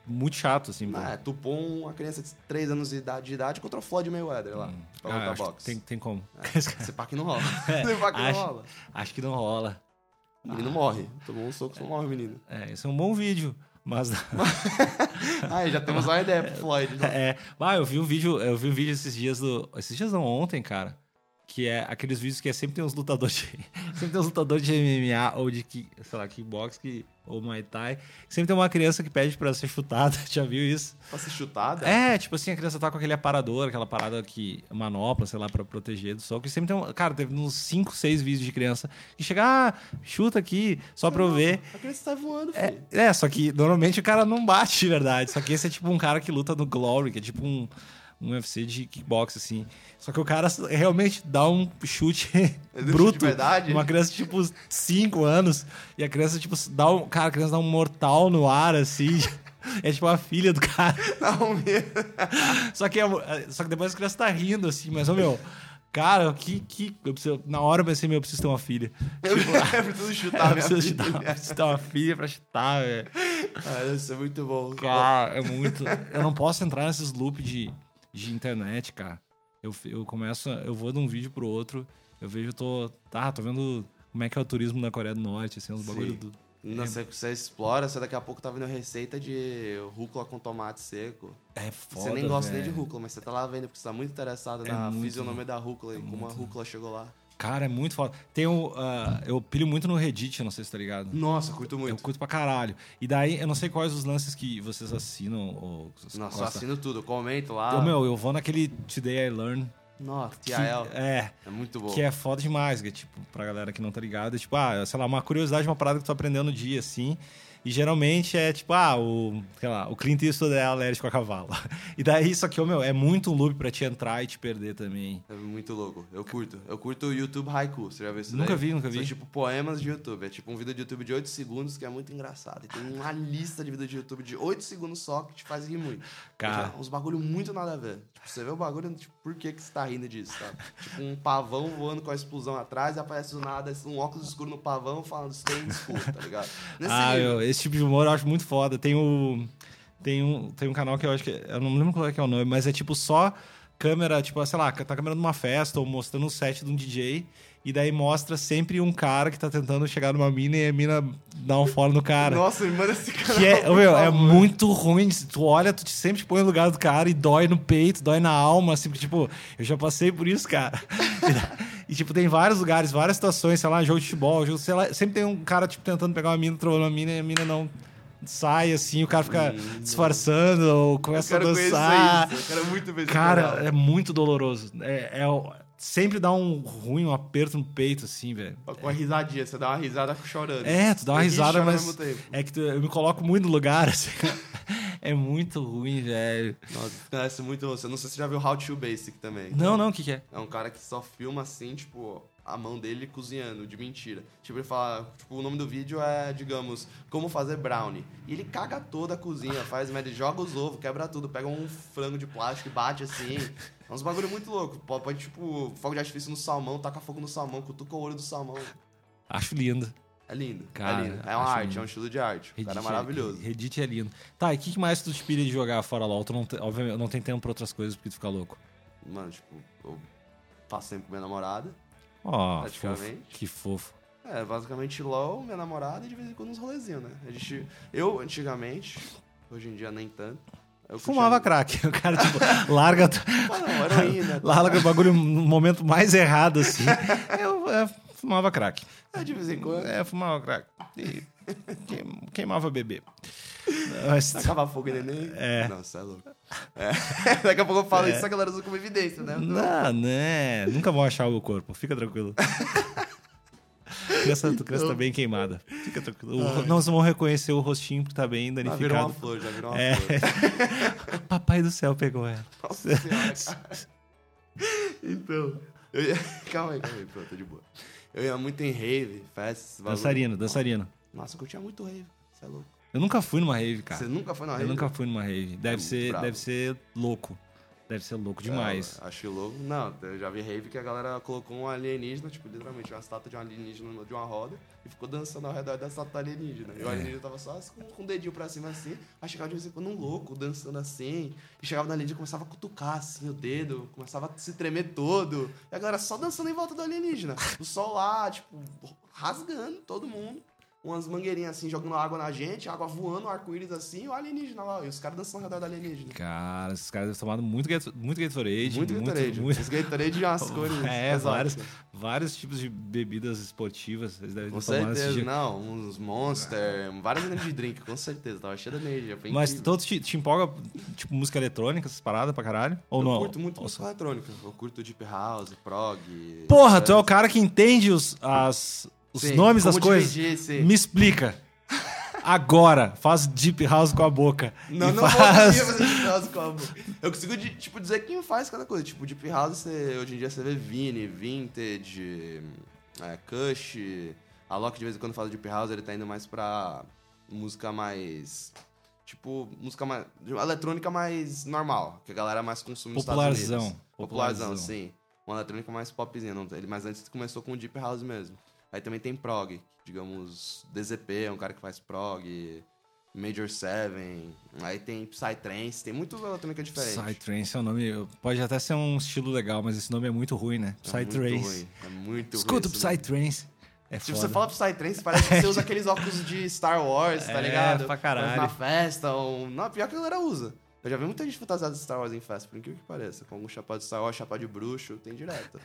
muito chato, assim. Ah, é, tupou uma criança de 3 anos de idade contra o Floyd Mayweather lá. Pra lutar boxe. Tem como. É, você pá que não rola. Você pá que não rola. Acho que não rola. O menino morre. Tomou um soco, só morre o menino. É, esse é um bom vídeo. Mas aí já temos uma ideia pro Floyd. É, eu vi um vídeo ontem, cara, que é aqueles vídeos que sempre tem uns lutadores de MMA ou de, sei lá, kickbox ou Muay Thai, sempre tem uma criança que pede pra ser chutada, já viu isso? Pra ser chutada? É, tipo assim, a criança tá com aquele aparador, aquela parada que manopla, sei lá, pra proteger do sol, que sempre tem cara, teve uns 5, 6 vídeos de criança que chega, chuta aqui, só pra eu ver. A criança tá voando, filho. É, só que normalmente o cara não bate de verdade, só que esse é tipo um cara que luta no Glory, que é tipo um UFC de kickbox, assim. Só que o cara realmente dá um chute bruto. Verdade? Uma criança, tipo, 5 anos. E a criança, tipo, Cara, a criança dá um mortal no ar, assim. É tipo a filha do cara. Não, mesmo. Só que depois a criança tá rindo, assim. Mas, cara, na hora eu pensei, eu preciso ter uma filha. Eu preciso chutar minha filha. Preciso ter uma filha pra chutar, velho. Ah, isso é muito bom. Cara, é muito... Eu não posso entrar nesses loops de internet, cara. Eu vou de um vídeo pro outro, eu vejo, tô vendo como é que é o turismo na Coreia do Norte, assim, uns bagulho do... Você explora, você daqui a pouco tá vendo receita de rúcula com tomate seco. É foda, você nem gosta nem de rúcula, mas você tá lá vendo, porque você tá muito interessado na fisionomia da rúcula e como a rúcula chegou lá. Cara, é muito foda. Eu pilho muito no Reddit, não sei se tá ligado. Nossa, eu curto muito. Eu curto pra caralho. E daí, eu não sei quais os lances que vocês assinam. Nossa, eu assino tudo. Eu comento lá. Eu vou naquele Today I Learn. Nossa, TIL. É muito bom. Que é foda demais, que, tipo, pra galera que não tá ligada. É, tipo, sei lá, uma curiosidade, uma parada que tu aprendeu no dia, assim... E geralmente é tipo, o Clint Eastwood é alérgico a cavalo. E daí, só que, é muito um loop pra te entrar e te perder também. É muito louco. Eu curto o YouTube Haiku. Você já viu isso? Nunca vi. São tipo poemas de YouTube. É tipo um vídeo de YouTube de 8 segundos que é muito engraçado. E tem uma lista de vídeo de YouTube de 8 segundos só que te faz rir muito. Cara. Uns bagulho muito nada a ver. Tipo, você vê o bagulho, tipo, por que você tá rindo disso, sabe? Tipo, um pavão voando com a explosão atrás e aparece do nada um óculos escuro no pavão falando stay escuro, tá ligado? Esse tipo de humor eu acho muito foda. Tem um canal que eu acho que... Eu não lembro qual é que é o nome, mas é tipo só câmera, tipo, sei lá, tá câmera numa festa ou mostrando um set de um DJ e daí mostra sempre um cara que tá tentando chegar numa mina e a mina dá um fora no cara. Nossa, me manda esse cara. É muito ruim. Tu olha, tu sempre te põe no lugar do cara e dói no peito, dói na alma, assim, porque, tipo, eu já passei por isso, cara. E, tipo, tem vários lugares, várias situações, sei lá, jogo de futebol, jogo, sei lá, sempre tem um cara, tipo, tentando pegar uma mina, trolando uma mina, e a mina não sai, assim, o cara fica disfarçando, ou começa a dançar. Eu quero muito ver isso. Cara, é muito doloroso. Sempre dá um ruim, um aperto no peito, assim, velho. Com a risadinha, você dá uma risada chorando. É, tu dá uma risada, mas é que eu me coloco muito no lugar, assim, é muito ruim, velho. Nossa, é muito louco. Eu não sei se você já viu How to Basic também. Não, o que é? É um cara que só filma assim, tipo, a mão dele cozinhando, de mentira. Tipo, ele fala... Tipo, o nome do vídeo é, digamos, como fazer brownie. E ele caga toda a cozinha, faz merda, joga os ovos, quebra tudo, pega um frango de plástico e bate assim... É uns bagulho muito louco. Pode, tipo, fogo de artifício no salmão, taca fogo no salmão, cutuca o olho do salmão. Acho lindo. É lindo, cara, é lindo. É uma arte, lindo. É um estilo de arte. Reddit, o cara é maravilhoso. Reddit é lindo. Tá, e o que mais tu te pira de jogar fora LOL? Tu não tem tempo pra outras coisas porque tu fica louco. Mano, tipo, eu passo tempo com minha namorada. Ó, que fofo. É, basicamente LOL, minha namorada e de vez em quando uns rolezinhos, né? Eu, antigamente, hoje em dia nem tanto. Eu fumava crack. O cara, tipo, larga... Não, heroína. Larga o bagulho no momento mais errado, assim. Eu fumava crack. De vez em quando. Fumava crack. E queimava bebê. Tacava fogo em neném. Nossa, é louco. Daqui a pouco eu falo isso, a galera usa como evidência, né? Não, né? Nunca vão achar o corpo. Fica tranquilo. Criança tá bem queimada. Fica tranquilo. Não, vocês vão reconhecer o rostinho porque tá bem danificado. Já virou uma flor, flor. Papai do céu pegou ela. Nossa senhora, cara. Então... Calma aí. Pronto, tô de boa. Eu ia muito em rave, festas... Dançarino. Nossa, eu curtia muito rave. Você é louco. Eu nunca fui numa rave, cara. Você nunca foi numa rave? Eu nunca fui numa rave. Deve ser louco. Deve ser louco demais. É, achei louco. Não, eu já vi rave que a galera colocou um alienígena, tipo, literalmente, uma estátua de um alienígena de uma roda e ficou dançando ao redor da estátua alienígena. E o alienígena tava só com o dedinho pra cima assim, aí chegava de vez em quando um louco dançando assim, e chegava na alienígena e começava a cutucar assim o dedo, começava a se tremer todo. E a galera só dançando em volta do alienígena. O sol lá, tipo, rasgando todo mundo. Umas mangueirinhas assim, jogando água na gente, água voando, arco-íris assim, e o alienígena lá, e os caras dançando ao redor do alienígena. Cara, esses caras devem tomar muito Gatorade. Os Gatorade e as cores. É, vários tipos de bebidas esportivas, eles devem tomar. Com certeza, uns Monster, vários tipos de drink, com certeza, tava cheio de energia. Mas todos te empolga, tipo, música eletrônica, essas paradas pra caralho? Ou não? Eu curto muito música eletrônica, eu curto Deep House, Prog... Porra, tu é o cara que entende os nomes das coisas, me explica. Agora, faz deep house com a boca. Não vou fazer deep house com a boca. Eu consigo, tipo, dizer quem faz cada coisa. Tipo, deep house, hoje em dia você vê Vini, Vintage, Kush. A Loki, de vez em quando, fala deep house, ele tá indo mais pra música mais... Tipo, música mais... Eletrônica mais normal, que a galera mais consome nos Estados Unidos. Popularzão, sim. Uma eletrônica mais popzinha. Mas antes começou com deep house mesmo. Aí também tem prog, digamos, DZP é um cara que faz prog, Major 7, aí tem Psytrance, tem muito eletrônica diferente. Psytrance é um nome, pode até ser um estilo legal, mas esse nome é muito ruim, né? Psytrance. É muito ruim. Escuta o Psytrance. É tipo, foda. Você fala Psytrance, parece que você usa aqueles óculos de Star Wars, tá ligado? É, pra caralho. Na festa, ou... Não, pior que a galera usa. Eu já vi muita gente fantasiada de Star Wars em festa, por incrível que pareça. Com algum chapéu de Star Wars, chapéu de bruxo, tem direto.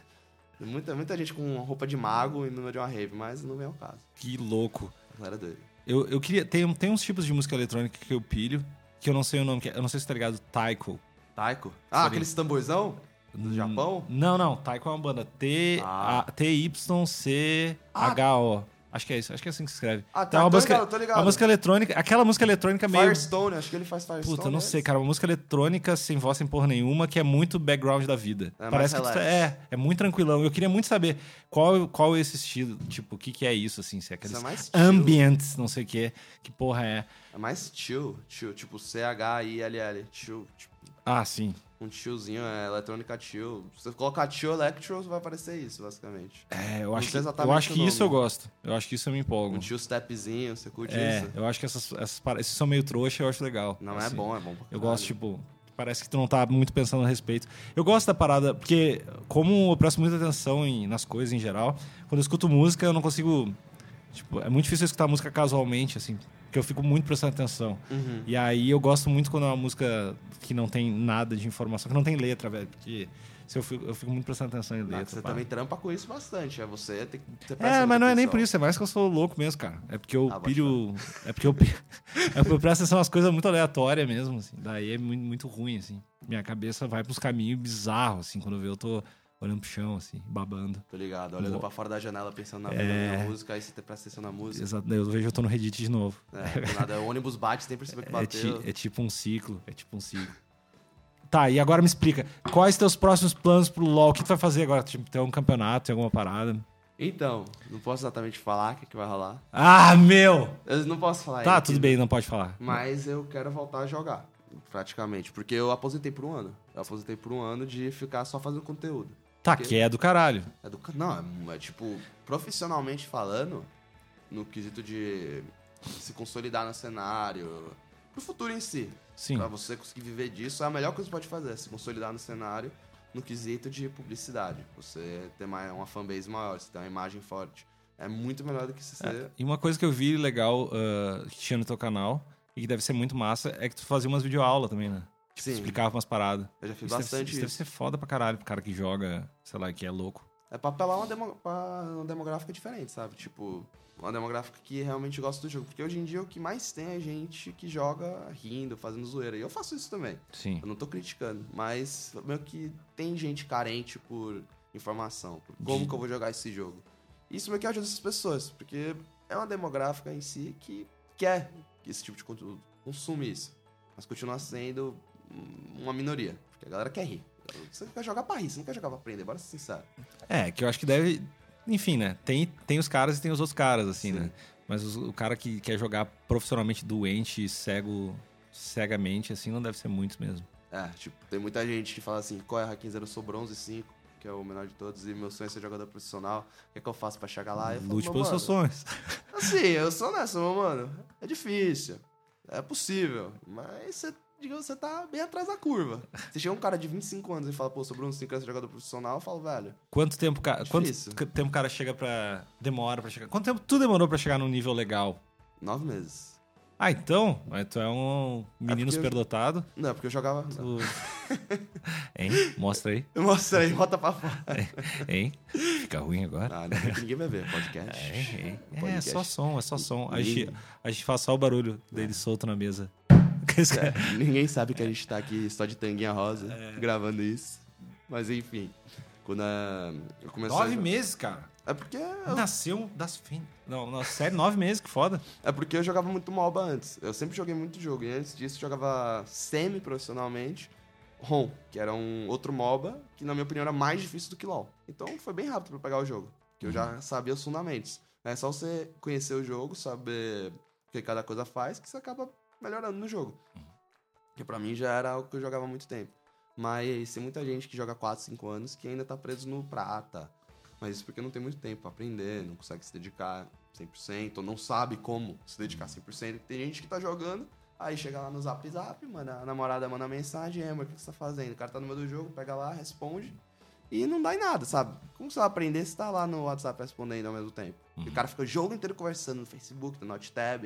Muita gente com roupa de mago e número de uma rave, mas não é o caso. Que louco. Era doido. Eu queria... Tem uns tipos de música eletrônica que eu pilho, que eu não sei o nome. Eu não sei se tá ligado. Taiko. Taiko? Ah, aqueles tamborzão? Do Japão? Não. Taiko é uma banda. T-Y-C-H-O. Acho que é isso. Acho que é assim que se escreve. Ah, tá. Então, tô ligado. Uma música eletrônica... Aquela música eletrônica meio... Firestone. Acho que ele faz Firestone. Puta, não sei, cara. Uma música eletrônica sem voz, sem porra nenhuma, que é muito background da vida. Parece que é muito tranquilão. Eu queria muito saber qual é esse estilo. Tipo, o que é isso, assim? Se é aqueles ambientes, não sei o que. Que porra é? É mais chill. Tipo, C-H-I-L-L. Chill. Tipo... Ah, sim. Um chillzinho, eletrônica chill. Se você colocar chill electro, vai aparecer isso, basicamente. É, eu acho que isso eu gosto. Eu acho que isso eu me empolgo. Um chill stepzinho, você curte isso? É, eu acho que essas paradas... Esses são meio trouxa, eu acho legal. Não, assim, é bom pra caralho. Eu gosto, tipo... Parece que tu não tá muito pensando a respeito. Eu gosto da parada, porque como eu presto muita atenção nas coisas em geral, quando eu escuto música, eu não consigo... Tipo, é muito difícil eu escutar música casualmente, assim... que eu fico muito prestando atenção. Uhum. E aí eu gosto muito quando é uma música que não tem nada de informação, que não tem letra, velho. Porque eu fico muito prestando atenção em letra. Você também trampa com isso bastante. É você tem que... mas não é nem por isso. É mais que eu sou louco mesmo, cara. É porque eu pilho... É porque eu presto atenção umas coisas muito aleatórias mesmo, assim. Daí é muito, muito ruim, assim. Minha cabeça vai pros caminhos bizarros, assim. Quando eu tô... olhando pro chão, assim, babando. Tô ligado, olhando pra fora da janela, pensando na música, aí você presta atenção na música. Exato, eu vejo, eu tô no Reddit de novo. O ônibus bate, tem que perceber que bateu. É tipo um ciclo. Tá, e agora me explica, quais teus próximos planos pro LOL? O que tu vai fazer agora? Tipo, tem um campeonato, tem alguma parada? Então, não posso exatamente falar o que vai rolar. Ah, meu! Eu não posso falar. Tá, tudo bem, não pode falar. Mas eu quero voltar a jogar, praticamente, porque eu aposentei por um ano. Eu aposentei por um ano de ficar só fazendo conteúdo. Tá, que é do caralho. Tipo, profissionalmente falando, no quesito de se consolidar no cenário, pro futuro em si. Sim. Pra você conseguir viver disso, é a melhor coisa que você pode fazer, se consolidar no cenário, no quesito de publicidade. Você ter uma fanbase maior, você ter uma imagem forte. É muito melhor do que você ser... E uma coisa que eu vi legal que tinha no teu canal, e que deve ser muito massa, é que tu fazia umas videoaulas também, né? Tipo, explicava umas paradas. Eu já fiz bastante isso. Deve ser foda pra caralho pro cara que joga, sei lá, que é louco. É pra apelar uma demográfica diferente, sabe? Tipo, uma demográfica que realmente gosta do jogo. Porque hoje em dia o que mais tem é gente que joga rindo, fazendo zoeira. E eu faço isso também. Sim. Eu não tô criticando. Mas meio que tem gente carente por informação. Por como que eu vou jogar esse jogo. Isso meio que ajuda essas pessoas. Porque é uma demográfica em si que quer esse tipo de conteúdo. Consumir isso. Mas continua sendo... uma minoria, porque a galera quer rir. Você quer jogar pra rir, você não quer jogar pra aprender, bora ser sincero. É, que eu acho que deve... Enfim, né? Tem os caras e tem os outros caras, assim, sim, né? Mas o cara que quer jogar profissionalmente doente e cegamente, assim, não deve ser muitos mesmo. É, tipo, tem muita gente que fala assim, qual é, Raquinho, eu sou bronze 5, que é o menor de todos, e meu sonho é ser jogador profissional, o que é que eu faço pra chegar lá? Lute pelos seus sonhos. Assim, eu sou nessa, meu mano, é difícil, é possível, mas você, digamos, você tá bem atrás da curva. Você chega um cara de 25 anos e fala, pô, sou bronze 5, quero ser jogador profissional, eu falo, velho... Quanto tempo o cara chega pra... demora pra chegar... Quanto tempo tu demorou pra chegar num nível legal? 9 meses. Ah, então? Tu é um menino superdotado? Não, porque eu jogava... Tu... Hein? Mostra aí. Mostra aí, bota pra fora. Hein? Fica ruim agora. Ah, não, ninguém vai ver podcast. Podcast. É só som. A gente faz só o barulho dele solto na mesa. É, ninguém sabe que a gente tá aqui só de tanguinha rosa, gravando isso. Mas enfim, quando eu comecei... 9 meses, cara. É porque... Nasceu das fêmeas. Não, sério, 9 meses, que foda. É porque eu jogava muito MOBA antes. Eu sempre joguei muito jogo. E antes disso, eu jogava semi-profissionalmente ROM, que era um outro MOBA, que na minha opinião era mais difícil do que LOL. Então foi bem rápido pra pegar o jogo, que eu já sabia os fundamentos. É só você conhecer o jogo, saber o que cada coisa faz, que você acaba melhorando no jogo. Que pra mim já era algo que eu jogava há muito tempo. Mas tem muita gente que joga 4, 5 anos que ainda tá preso no prata. Mas isso porque não tem muito tempo pra aprender, não consegue se dedicar 100%, ou não sabe como se dedicar 100%. Tem gente que tá jogando, aí chega lá no Zap Zap, mano, a namorada manda mensagem, mano, o que você tá fazendo? O cara tá no meio do jogo, pega lá, responde, e não dá em nada, sabe? Como você vai aprender se tá lá no WhatsApp respondendo ao mesmo tempo? E o cara fica o jogo inteiro conversando no Facebook, no NotTab,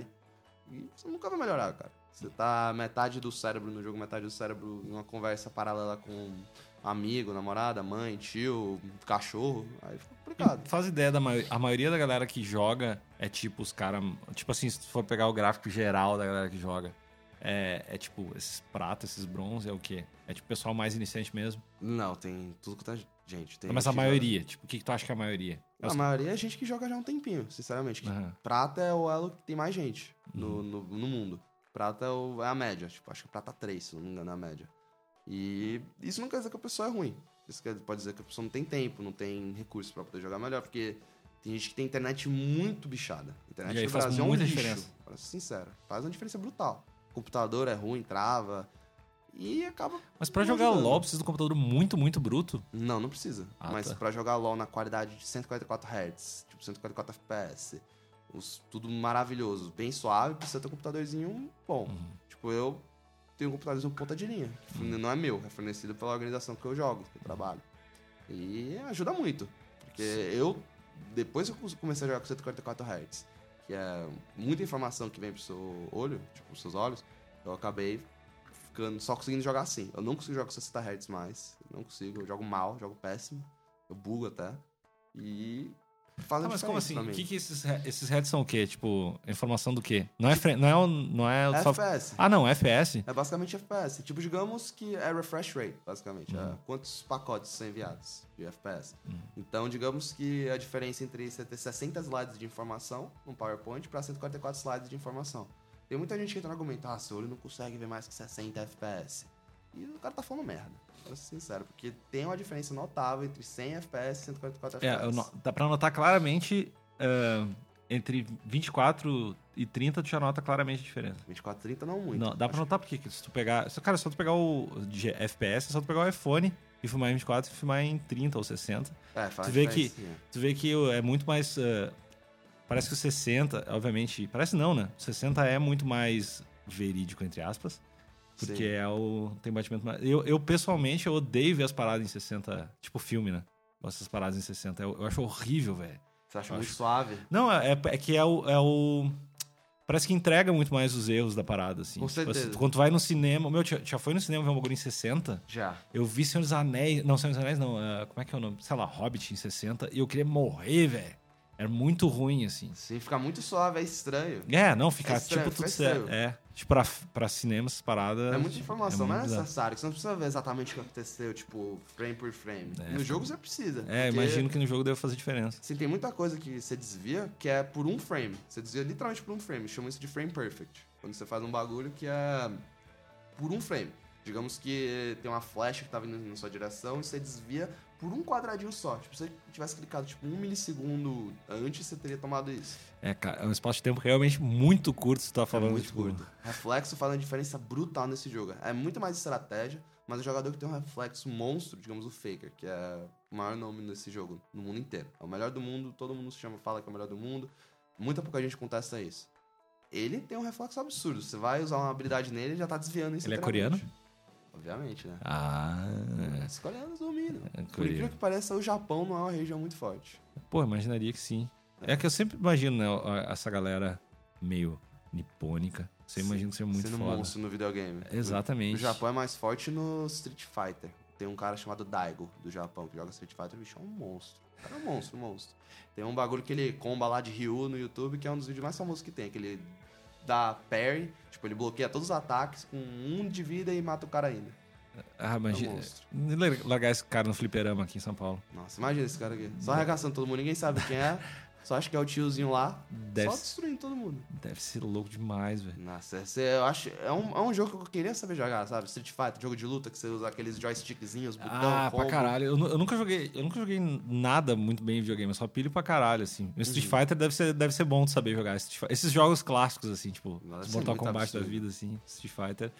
e você nunca vai melhorar, cara. Você tá metade do cérebro no jogo, metade do cérebro numa conversa paralela com... amigo, namorada, mãe, tio, cachorro, aí fica complicado. Faz ideia, a maioria da galera que joga é tipo os caras... Tipo assim, se tu for pegar o gráfico geral da galera que joga, é tipo esses prata, esses bronze, é o quê? É tipo o pessoal mais iniciante mesmo? Não, tem tudo que tá... Gente, tem... Mas a maioria, tipo, o que tu acha que é a maioria? A maioria é gente que joga já há um tempinho, sinceramente. Uhum. Prata é o elo que tem mais gente no mundo. Prata é a média, tipo, acho que prata 3, se não me engano, é a média. E isso não quer dizer que a pessoa é ruim. Isso pode dizer que a pessoa não tem tempo, não tem recurso pra poder jogar melhor, porque tem gente que tem internet muito bichada. Internet aí, no Brasil é um lixo, pra ser sincero. Faz uma diferença brutal. O computador é ruim, trava, e acaba... Mas pra jogar LOL precisa de um computador muito, muito bruto? Não, não precisa. Mas pra jogar LOL na qualidade de 144 Hz, tipo 144 FPS, tudo maravilhoso, bem suave, precisa ter um computadorzinho bom. Tipo, eu... tem um computadorzinho ponta de linha, que não é meu, é fornecido pela organização que eu jogo, que eu trabalho. E ajuda muito, porque depois eu comecei a jogar com 144 Hz, que é muita informação que vem pro seu olho, tipo, pros seus olhos, eu acabei ficando só conseguindo jogar assim. Eu não consigo jogar com 60 Hz mais, não consigo, eu jogo mal, jogo péssimo, eu bugo até, e... mas como assim? O que esses heads são o quê? Tipo, informação do quê? Não é FPS. Ah, não, FPS? É basicamente FPS. Tipo, digamos que é refresh rate, basicamente. É quantos pacotes são enviados de FPS. Então, digamos que a diferença entre você ter 60 slides de informação num PowerPoint para 144 slides de informação. Tem muita gente que entra no argumento, seu olho não consegue ver mais que 60 FPS. E o cara tá falando merda, pra ser sincero, porque tem uma diferença notável entre 100 FPS e 144 FPS. Dá pra notar claramente, entre 24 e 30 tu já nota claramente a diferença. 24 e 30 não muito. Não, dá pra notar porque se tu pegar... Cara, só tu pegar o FPS, é só tu pegar o iPhone e filmar em 24 e filmar em 30 ou 60. Tu vê que é muito mais... parece que o 60, obviamente... Parece não, né? O 60 é muito mais verídico, entre aspas. Porque tem batimento mais... Eu, pessoalmente, eu odeio ver as paradas em 60... Tipo filme, né? Essas paradas em 60. Eu acho horrível, velho. Você acha muito suave? Não, é que é o... Parece que entrega muito mais os erros da parada, assim. Com certeza. Tipo, quando tu vai no cinema... Meu, já foi no cinema ver um bagulho em 60? Já. Eu vi Senhor dos Anéis... Não, Senhor dos Anéis não. Como é que é o nome? Sei lá, Hobbit em 60. E eu queria morrer, velho. Era muito ruim, assim. Sim, fica muito suave, é estranho. É, não, fica tipo tudo certo. É. Tipo, pra cinema, essas paradas. É muita informação, não é necessário. Você não precisa ver exatamente o que aconteceu, tipo, frame por frame. No jogo você precisa. Imagino que no jogo deve fazer diferença. Sim, tem muita coisa que você desvia que é por um frame. Você desvia literalmente por um frame. Chama isso de frame perfect. Quando você faz um bagulho que é por um frame. Digamos que tem uma flecha que tava indo na sua direção e você desvia por um quadradinho só. Tipo, se você tivesse clicado tipo, 1 milissegundo antes, você teria tomado isso. É, cara, é um espaço de tempo realmente muito curto, você tá falando. É muito curto. Reflexo faz uma diferença brutal nesse jogo. É muito mais estratégia, mas o jogador que tem um reflexo monstro, digamos o Faker, que é o maior nome desse jogo no mundo inteiro. É o melhor do mundo, todo mundo se chama, fala que é o melhor do mundo. Muita pouca gente contesta isso. Ele tem um reflexo absurdo. Você vai usar uma habilidade nele e já tá desviando isso. Ele é coreano? Obviamente, né? Ah... Os coreanos dominam. Por incrível que pareça, o Japão não é uma região muito forte. Pô, imaginaria que sim. É que eu sempre imagino, né, essa galera meio nipônica. Você imagina ser muito foda. Sendo monstro no videogame. Exatamente. O Japão é mais forte no Street Fighter. Tem um cara chamado Daigo, do Japão, que joga Street Fighter. O bicho é um monstro. O cara é um monstro, Tem um bagulho que ele comba lá de Ryu no YouTube, que é um dos vídeos mais famosos que tem. Que ele dá parry, tipo, ele bloqueia todos os ataques com 1 de vida e mata o cara ainda. Ah, imagina. É um monstro. Largar esse cara no fliperama aqui em São Paulo. Nossa, imagina esse cara aqui. Só arregaçando todo mundo, ninguém sabe quem é. Só acho que é o tiozinho lá, só destruindo todo mundo. Deve ser louco demais, velho. Nossa, eu acho, é um jogo que eu queria saber jogar, sabe? Street Fighter, jogo de luta, que você usa aqueles joystickzinhos, botão, combo. Pra caralho. Eu nunca joguei nada muito bem em videogame, eu só pilho pra caralho, assim. O Street Fighter deve ser bom de saber jogar. Esses jogos clássicos, assim, tipo, Mortal Kombat da vida, assim, Street Fighter,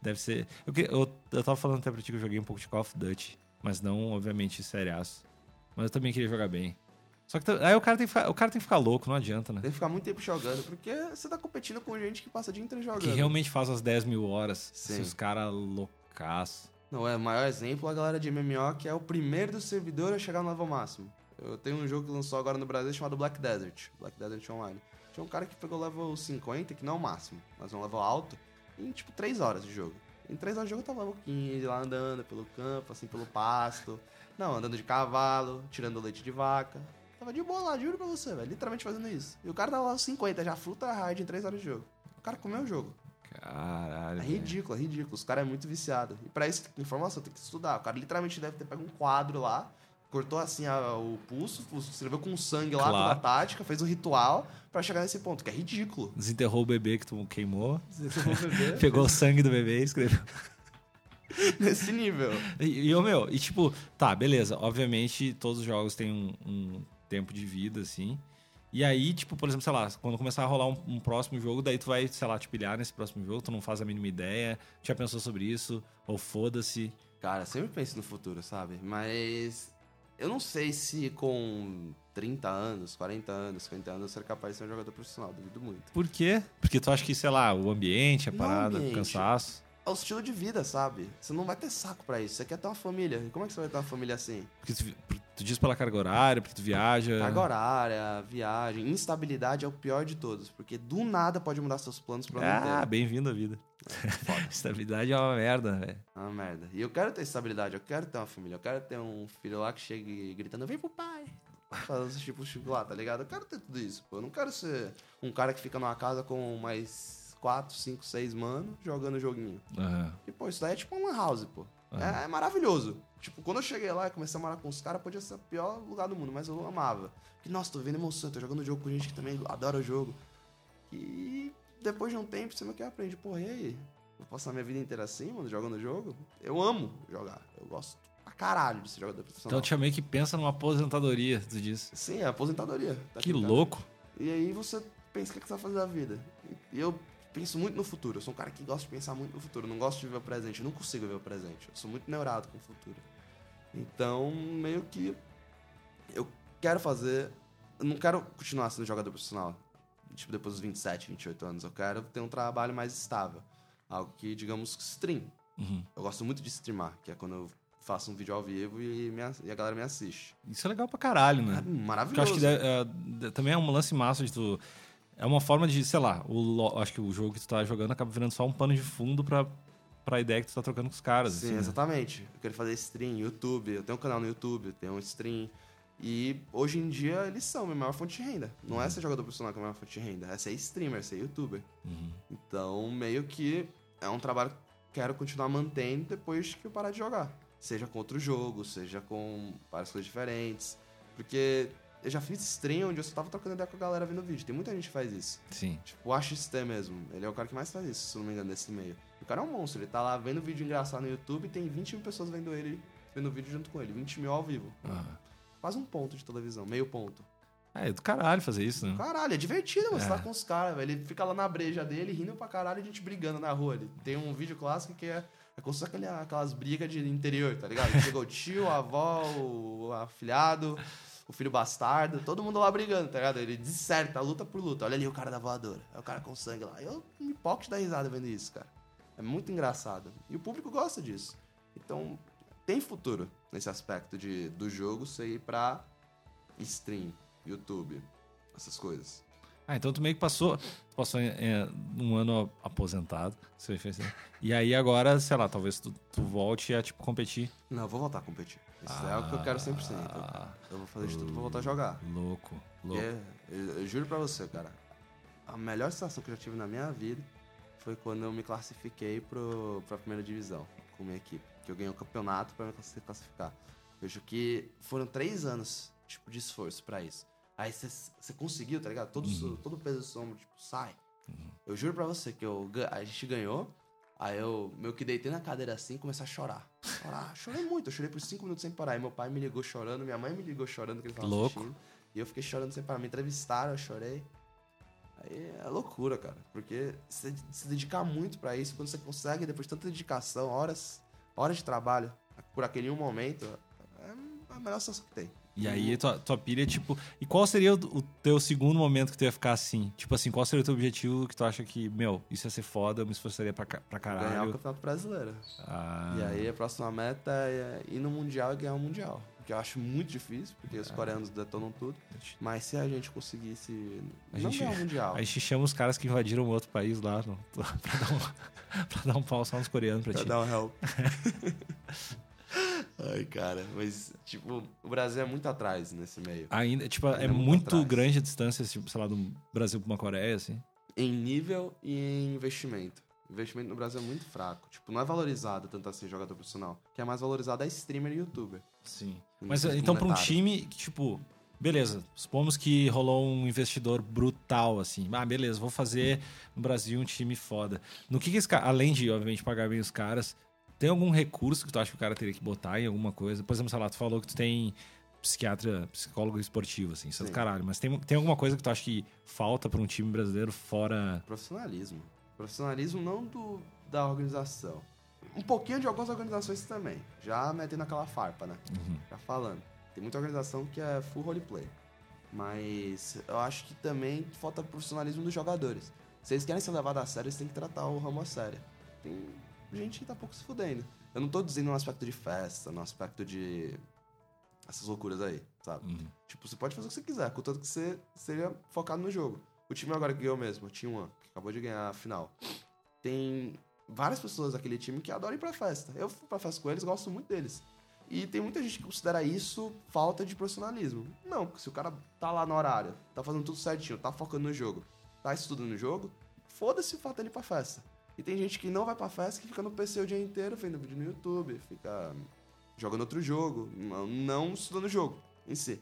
deve ser... Eu tava falando até pra ti que eu joguei um pouco de Call of Duty, mas não, obviamente, seriaço. Mas eu também queria jogar bem. Só que aí o cara tem que ficar louco, não adianta, né? Tem que ficar muito tempo jogando, porque você tá competindo com gente que passa o dia inteiro jogando. Que realmente faz as 10 mil horas, se os caras loucaço. Não, é o maior exemplo a galera de MMO, que é o primeiro do servidor a chegar no level máximo. Eu tenho um jogo que lançou agora no Brasil chamado Black Desert Online. Tinha um cara que pegou o level 50, que não é o máximo, mas é um level alto, em tipo 3 horas de jogo. Em 3 horas de jogo eu tava louquinho, lá andando pelo campo, assim, pelo pasto. Não, andando de cavalo, tirando leite de vaca. Tava de boa lá, juro pra você, velho. Literalmente fazendo isso. E o cara tava lá aos 50, já fruta hard em 3 horas de jogo. O cara comeu o jogo. Caralho. É ridículo, é ridículo. Os caras é muito viciado. E pra isso, informação, tem que estudar. O cara literalmente deve ter pego um quadro lá, cortou assim o pulso, escreveu com sangue lá, toda a tática, fez um ritual pra chegar nesse ponto, que é ridículo. Desenterrou o bebê que tu queimou. Desenterrou o bebê. Pegou o sangue do bebê e escreveu. Nesse nível. E tipo, tá, beleza. Obviamente, todos os jogos têm um tempo de vida, assim. E aí, tipo, por exemplo, sei lá, quando começar a rolar um próximo jogo, daí tu vai, sei lá, te pilhar nesse próximo jogo, tu não faz a mínima ideia, tu já pensou sobre isso, ou foda-se. Cara, sempre penso no futuro, sabe? Mas eu não sei se com 30 anos, 40 anos, 50 anos, eu ser capaz de ser um jogador profissional, duvido muito. Por quê? Porque tu acha que, sei lá, o ambiente, a parada, o cansaço... É o estilo de vida, sabe? Você não vai ter saco pra isso. Você quer ter uma família. E como é que você vai ter uma família assim? Porque tu diz pela carga horária, porque tu viaja... Carga horária, viagem... Instabilidade é o pior de todos. Porque do nada pode mudar seus planos pra ano inteiro. Ah, bem-vindo à vida. Estabilidade é uma merda, velho. É uma merda. E eu quero ter estabilidade. Eu quero ter uma família. Eu quero ter um filho lá que chegue gritando... Vem pro pai! Fazendo tipo lá, tá ligado? Eu quero ter tudo isso, pô. Eu não quero ser um cara que fica numa casa com mais... 4, 5, 6 mano jogando joguinho. Uhum. E, pô, isso daí é tipo uma house, pô. Uhum. É maravilhoso. Tipo, quando eu cheguei lá e comecei a morar com os caras, podia ser o pior lugar do mundo, mas eu amava. Porque, nossa, tô vendo emoção, tô jogando jogo com gente que também adora o jogo. E depois de um tempo, você não quer aprender. Porra, e aí? Vou passar minha vida inteira assim, mano, jogando jogo? Eu amo jogar. Eu gosto pra caralho de ser jogador profissional. Então, tinha meio que pensa numa aposentadoria, tu disse. Sim, é aposentadoria. Tá que ligado? Louco. E aí você pensa o que você vai fazer da vida. E eu... Penso muito no futuro. Eu sou um cara que gosta de pensar muito no futuro. Não gosto de ver o presente. Eu não consigo ver o presente. Eu sou muito neurado com o futuro. Então, meio que... Eu quero fazer... Eu não quero continuar sendo jogador profissional. Tipo, depois dos 27, 28 anos. Eu quero ter um trabalho mais estável. Algo que, digamos, stream. Uhum. Eu gosto muito de streamar. Que é quando eu faço um vídeo ao vivo e a galera me assiste. Isso é legal pra caralho, né? É maravilhoso. Porque eu acho que também é um lance massa de tu... É uma forma de, sei lá, acho que o jogo que tu tá jogando acaba virando só um pano de fundo pra ideia que tu tá trocando com os caras. Sim, assim, né? Exatamente. Eu quero fazer stream, YouTube. Eu tenho um canal no YouTube, eu tenho um stream. E hoje em dia eles são a minha maior fonte de renda. Não é ser jogador profissional que é a maior fonte de renda, é ser streamer, é ser youtuber. Uhum. Então, meio que é um trabalho que quero continuar mantendo depois que eu parar de jogar. Seja com outro jogo, seja com várias coisas diferentes. Porque... Eu já fiz stream onde eu só tava trocando ideia com a galera vendo vídeo. Tem muita gente que faz isso. Sim. Tipo, o AXT mesmo. Ele é o cara que mais faz isso, se não me engano, nesse meio. O cara é um monstro, ele tá lá vendo vídeo engraçado no YouTube e tem 20 mil pessoas vendo ele, vendo vídeo junto com ele, 20 mil ao vivo. Ah. Quase um ponto de televisão, meio ponto. É do caralho fazer isso, né? Caralho, é divertido você tá com os caras, velho. Ele fica lá na breja dele, rindo pra caralho e a gente brigando na rua. Ele tem um vídeo clássico que é como se fosse aquelas brigas de interior, tá ligado? Chegou o tio, a avó, o afilhado, o filho bastardo, todo mundo lá brigando, tá ligado? Ele disserta, luta por luta. Olha ali o cara da voadora, é o cara com sangue lá. Eu me poco de dar risada vendo isso, cara. É muito engraçado. E o público gosta disso. Então, tem futuro nesse aspecto do jogo você ir pra stream. YouTube, essas coisas. Ah, então tu meio que passou um ano aposentado, você fez, né? E aí agora, sei lá, talvez tu volte a, tipo, competir. Não, eu vou voltar a competir. Isso é o que eu quero 100%. Eu vou fazer de tudo pra voltar a jogar. Louco. Eu juro pra você, cara, a melhor sensação que eu já tive na minha vida foi quando eu me classifiquei pra primeira divisão com minha equipe, que eu ganhei o campeonato pra me classificar. Vejo que foram 3 anos tipo de esforço pra isso. Aí você conseguiu, tá ligado? Todo o peso do seu ombro, tipo, sai. Uhum. Eu juro pra você que a gente ganhou, aí eu meio que deitei na cadeira assim e comecei a chorar. Chorei muito, eu chorei por 5 minutos sem parar. E meu pai me ligou chorando, minha mãe me ligou chorando, que ele tava assistindo. E eu fiquei chorando sem parar. Me entrevistaram, eu chorei. Aí é loucura, cara. Porque você se dedicar muito pra isso, quando você consegue, depois de tanta dedicação, horas de trabalho, por aquele um momento, é a melhor sensação que tem. E aí, tua pilha, tipo... E qual seria o teu segundo momento que tu ia ficar assim? Tipo assim, qual seria o teu objetivo que tu acha que... Meu, isso ia ser foda, eu me esforçaria pra caralho. Ganhar o Campeonato Brasileiro. Ah. E aí, a próxima meta é ir no Mundial e ganhar o Mundial. Que eu acho muito difícil, porque os coreanos detonam tudo. Mas se a gente conseguisse... ganhar o Mundial. A gente chama os caras que invadiram outro país lá pra dar um pau só nos coreanos pra ti. Pra dar um help. Ai, cara, mas, tipo, o Brasil é muito atrás nesse meio. Ainda, tipo, ainda é muito grande a distância, tipo, sei lá, do Brasil pra uma Coreia, assim? Em nível e em investimento. O investimento no Brasil é muito fraco. Tipo, não é valorizado tanto assim jogador profissional. O que é mais valorizado é streamer e youtuber. Sim. Mas então pra um time, tipo, beleza, supomos que rolou um investidor brutal, assim. Ah, beleza, vou fazer no Brasil um time foda. No que esse cara, além de, obviamente, pagar bem os caras... Tem algum recurso que tu acha que o cara teria que botar em alguma coisa? Por exemplo, sei lá, tu falou que tu tem psiquiatra, psicólogo esportivo, assim, isso é do caralho. Mas tem alguma coisa que tu acha que falta pra um time brasileiro fora... Profissionalismo. Profissionalismo não da organização. Um pouquinho de algumas organizações também. Já metendo aquela farpa, né? Uhum. Já falando. Tem muita organização que é full roleplay. Mas eu acho que também falta profissionalismo dos jogadores. Se eles querem ser levados a sério, eles têm que tratar o ramo a sério. Tem... gente que tá pouco se fudendo. Eu não tô dizendo no aspecto de festa, no aspecto de... essas loucuras aí, sabe? Uhum. Tipo, você pode fazer o que você quiser, contanto que você seja focado no jogo. O time agora que ganhou mesmo, o T1, que acabou de ganhar a final. Tem várias pessoas daquele time que adoram ir pra festa. Eu fui pra festa com eles, gosto muito deles. E tem muita gente que considera isso falta de profissionalismo. Não, porque se o cara tá lá no horário, tá fazendo tudo certinho, tá focando no jogo, tá estudando no jogo, foda-se o fato dele ir pra festa. E tem gente que não vai pra festa, que fica no PC o dia inteiro, vendo vídeo no YouTube, fica jogando outro jogo, não estudando o jogo em si.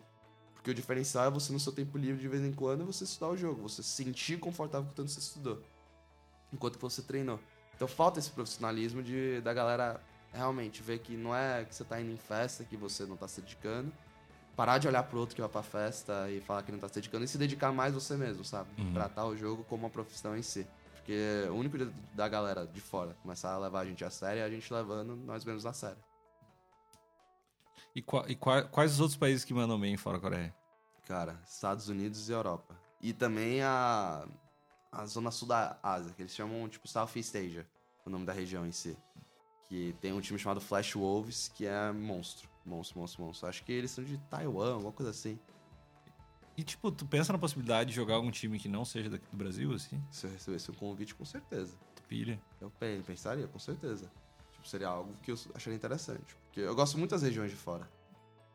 Porque o diferencial é você, no seu tempo livre, de vez em quando, você estudar o jogo, você se sentir confortável com o tanto você estudou, enquanto que você treinou. Então falta esse profissionalismo da galera realmente ver que não é que você tá indo em festa, que você não tá se dedicando. Parar de olhar pro outro que vai pra festa e falar que não tá se dedicando e se dedicar mais você mesmo, sabe? Uhum. Tratar o jogo como uma profissão em si. Porque o único jeito da galera de fora começar a levar a gente a sério é a gente levando nós mesmos a sério. E quais os outros países que mandam bem fora da Coreia? Cara, Estados Unidos e Europa. E também a zona sul da Ásia, que eles chamam, tipo, Southeast Asia, o nome da região em si. Que tem um time chamado Flash Wolves, que é monstro. Acho que eles são de Taiwan, alguma coisa assim. E, tipo, tu pensa na possibilidade de jogar algum time que não seja daqui do Brasil, assim? Se eu recebesse um convite, com certeza. Tu pilha? Eu pensaria, com certeza. Tipo, seria algo que eu acharia interessante. Porque eu gosto muito das regiões de fora.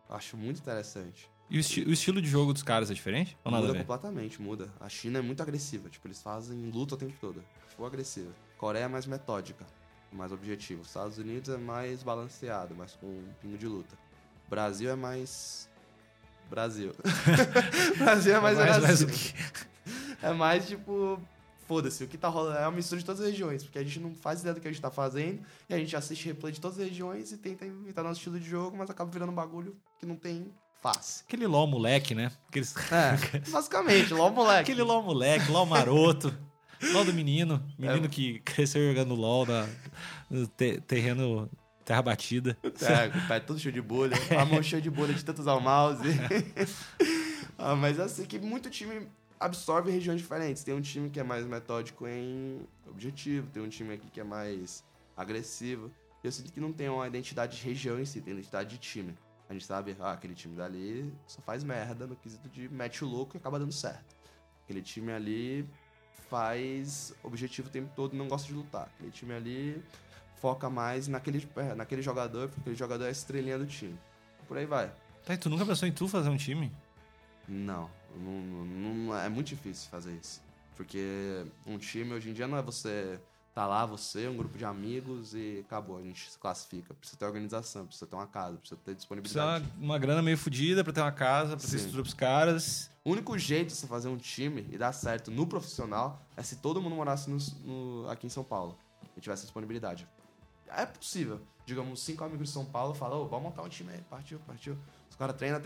Eu acho muito interessante. E o estilo de jogo dos caras é diferente? Ou nada a ver? Muda completamente, muda. A China é muito agressiva. Tipo, eles fazem luta o tempo todo. Tipo, agressiva. A Coreia é mais metódica, mais objetivo. Os Estados Unidos é mais balanceado, mais com um pingo de luta. O Brasil é mais... Brasil. Brasil é mais agressivo. É mais, tipo, foda-se, o que tá rolando é uma mistura de todas as regiões, porque a gente não faz ideia do que a gente tá fazendo, e a gente assiste replay de todas as regiões e tenta imitar nosso estilo de jogo, mas acaba virando um bagulho que não tem face. Aquele LOL moleque, né? Aqueles... É, basicamente, LOL moleque. Aquele LOL moleque, LOL maroto, LOL do menino que cresceu jogando LOL no terreno... Terra batida. O pé todo cheio de bolha. A mão cheia de bolha de tanto usar o mouse. Mas assim que muito time absorve regiões diferentes. Tem um time que é mais metódico em objetivo. Tem um time aqui que é mais agressivo. Eu sinto que não tem uma identidade de região em si. Tem identidade de time. A gente sabe, aquele time dali só faz merda no quesito de mete o louco e acaba dando certo. Aquele time ali faz objetivo o tempo todo e não gosta de lutar. Aquele time ali... foca mais naquele jogador, porque aquele jogador é a estrelinha do time. Por aí vai. Tá, e tu nunca pensou em tu fazer um time? Não, é muito difícil fazer isso. Porque um time hoje em dia não é você tá lá, você, um grupo de amigos e acabou, a gente se classifica. Precisa ter organização, precisa ter uma casa, precisa ter disponibilidade. Precisa uma grana meio fodida pra ter uma casa, pra ter estrutura pros caras. O único jeito de você fazer um time e dar certo no profissional é se todo mundo morasse aqui em São Paulo e tivesse disponibilidade. É possível. Digamos, 5 amigos de São Paulo falam, vamos montar um time aí, partiu. Os caras treinam,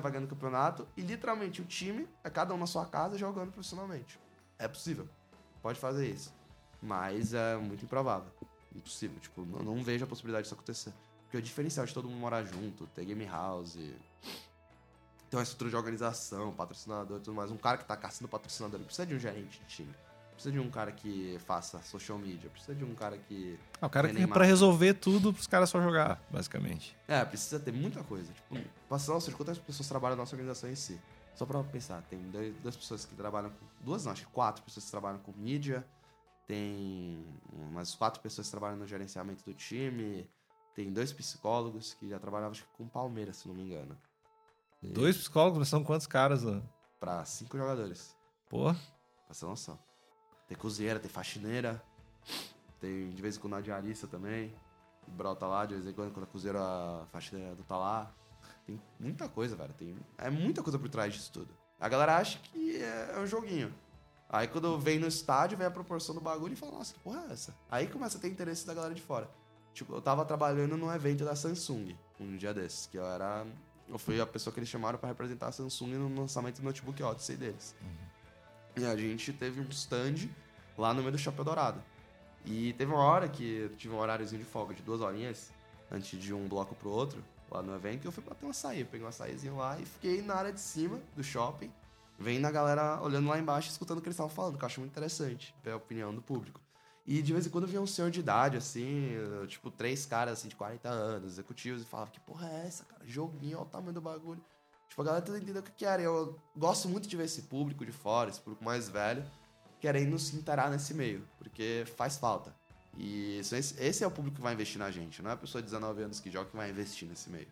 vai ganhando campeonato e literalmente o time é cada um na sua casa jogando profissionalmente. É possível. Pode fazer isso. Mas é muito improvável. Impossível. Tipo, não vejo a possibilidade disso acontecer. Porque o diferencial de todo mundo morar junto, ter game house, ter uma estrutura de organização, patrocinador e tudo mais. Um cara que tá caçando patrocinador, ele precisa de um gerente de time. Precisa de um cara que faça social media. Precisa de um cara que... o cara que é pra resolver tudo pros caras só jogar, basicamente. É, precisa ter muita coisa. Tipo, passando de quantas pessoas trabalham na nossa organização em si. Só pra pensar, tem duas pessoas que trabalham com... Duas não, acho que 4 pessoas que trabalham com mídia. Tem umas 4 pessoas que trabalham no gerenciamento do time. Tem 2 psicólogos que já trabalhavam, acho que com Palmeiras, se não me engano. 2 psicólogos? São quantos caras, mano? Pra 5 jogadores. Pô. Passando noção. Tem cozinheira, tem faxineira, tem de vez em quando a diarista também. O Brau tá lá, de vez em quando a cozinheira, a faxineira tá lá. Tem muita coisa, velho. É muita coisa por trás disso tudo. A galera acha que é um joguinho. Aí quando vem no estádio, vem a proporção do bagulho e fala, nossa, que porra é essa? Aí começa a ter interesse da galera de fora. Tipo, eu tava trabalhando num evento da Samsung, um dia desses, que eu fui a pessoa que eles chamaram pra representar a Samsung no lançamento do notebook Odyssey deles. E a gente teve um stand lá no meio do Chapéu Dourado. E teve uma hora que eu tive um horáriozinho de folga de 2 horinhas, antes de um bloco pro outro, lá no evento, e eu fui bater um açaí. Peguei um açaizinho lá e fiquei na área de cima do shopping, vendo a galera olhando lá embaixo, escutando o que eles estavam falando, que eu acho muito interessante, ver a opinião do público. E de vez em quando vinha um senhor de idade, assim, tipo, 3 caras, assim, de 40 anos, executivos, e falava, que porra é essa, cara? Joguinho, olha o tamanho do bagulho. Tipo, a galera tá entendendo o que era. Eu gosto muito de ver esse público de fora, esse público mais velho, querendo se interar nesse meio, porque faz falta. E esse é o público que vai investir na gente. Não é a pessoa de 19 anos que joga que vai investir nesse meio.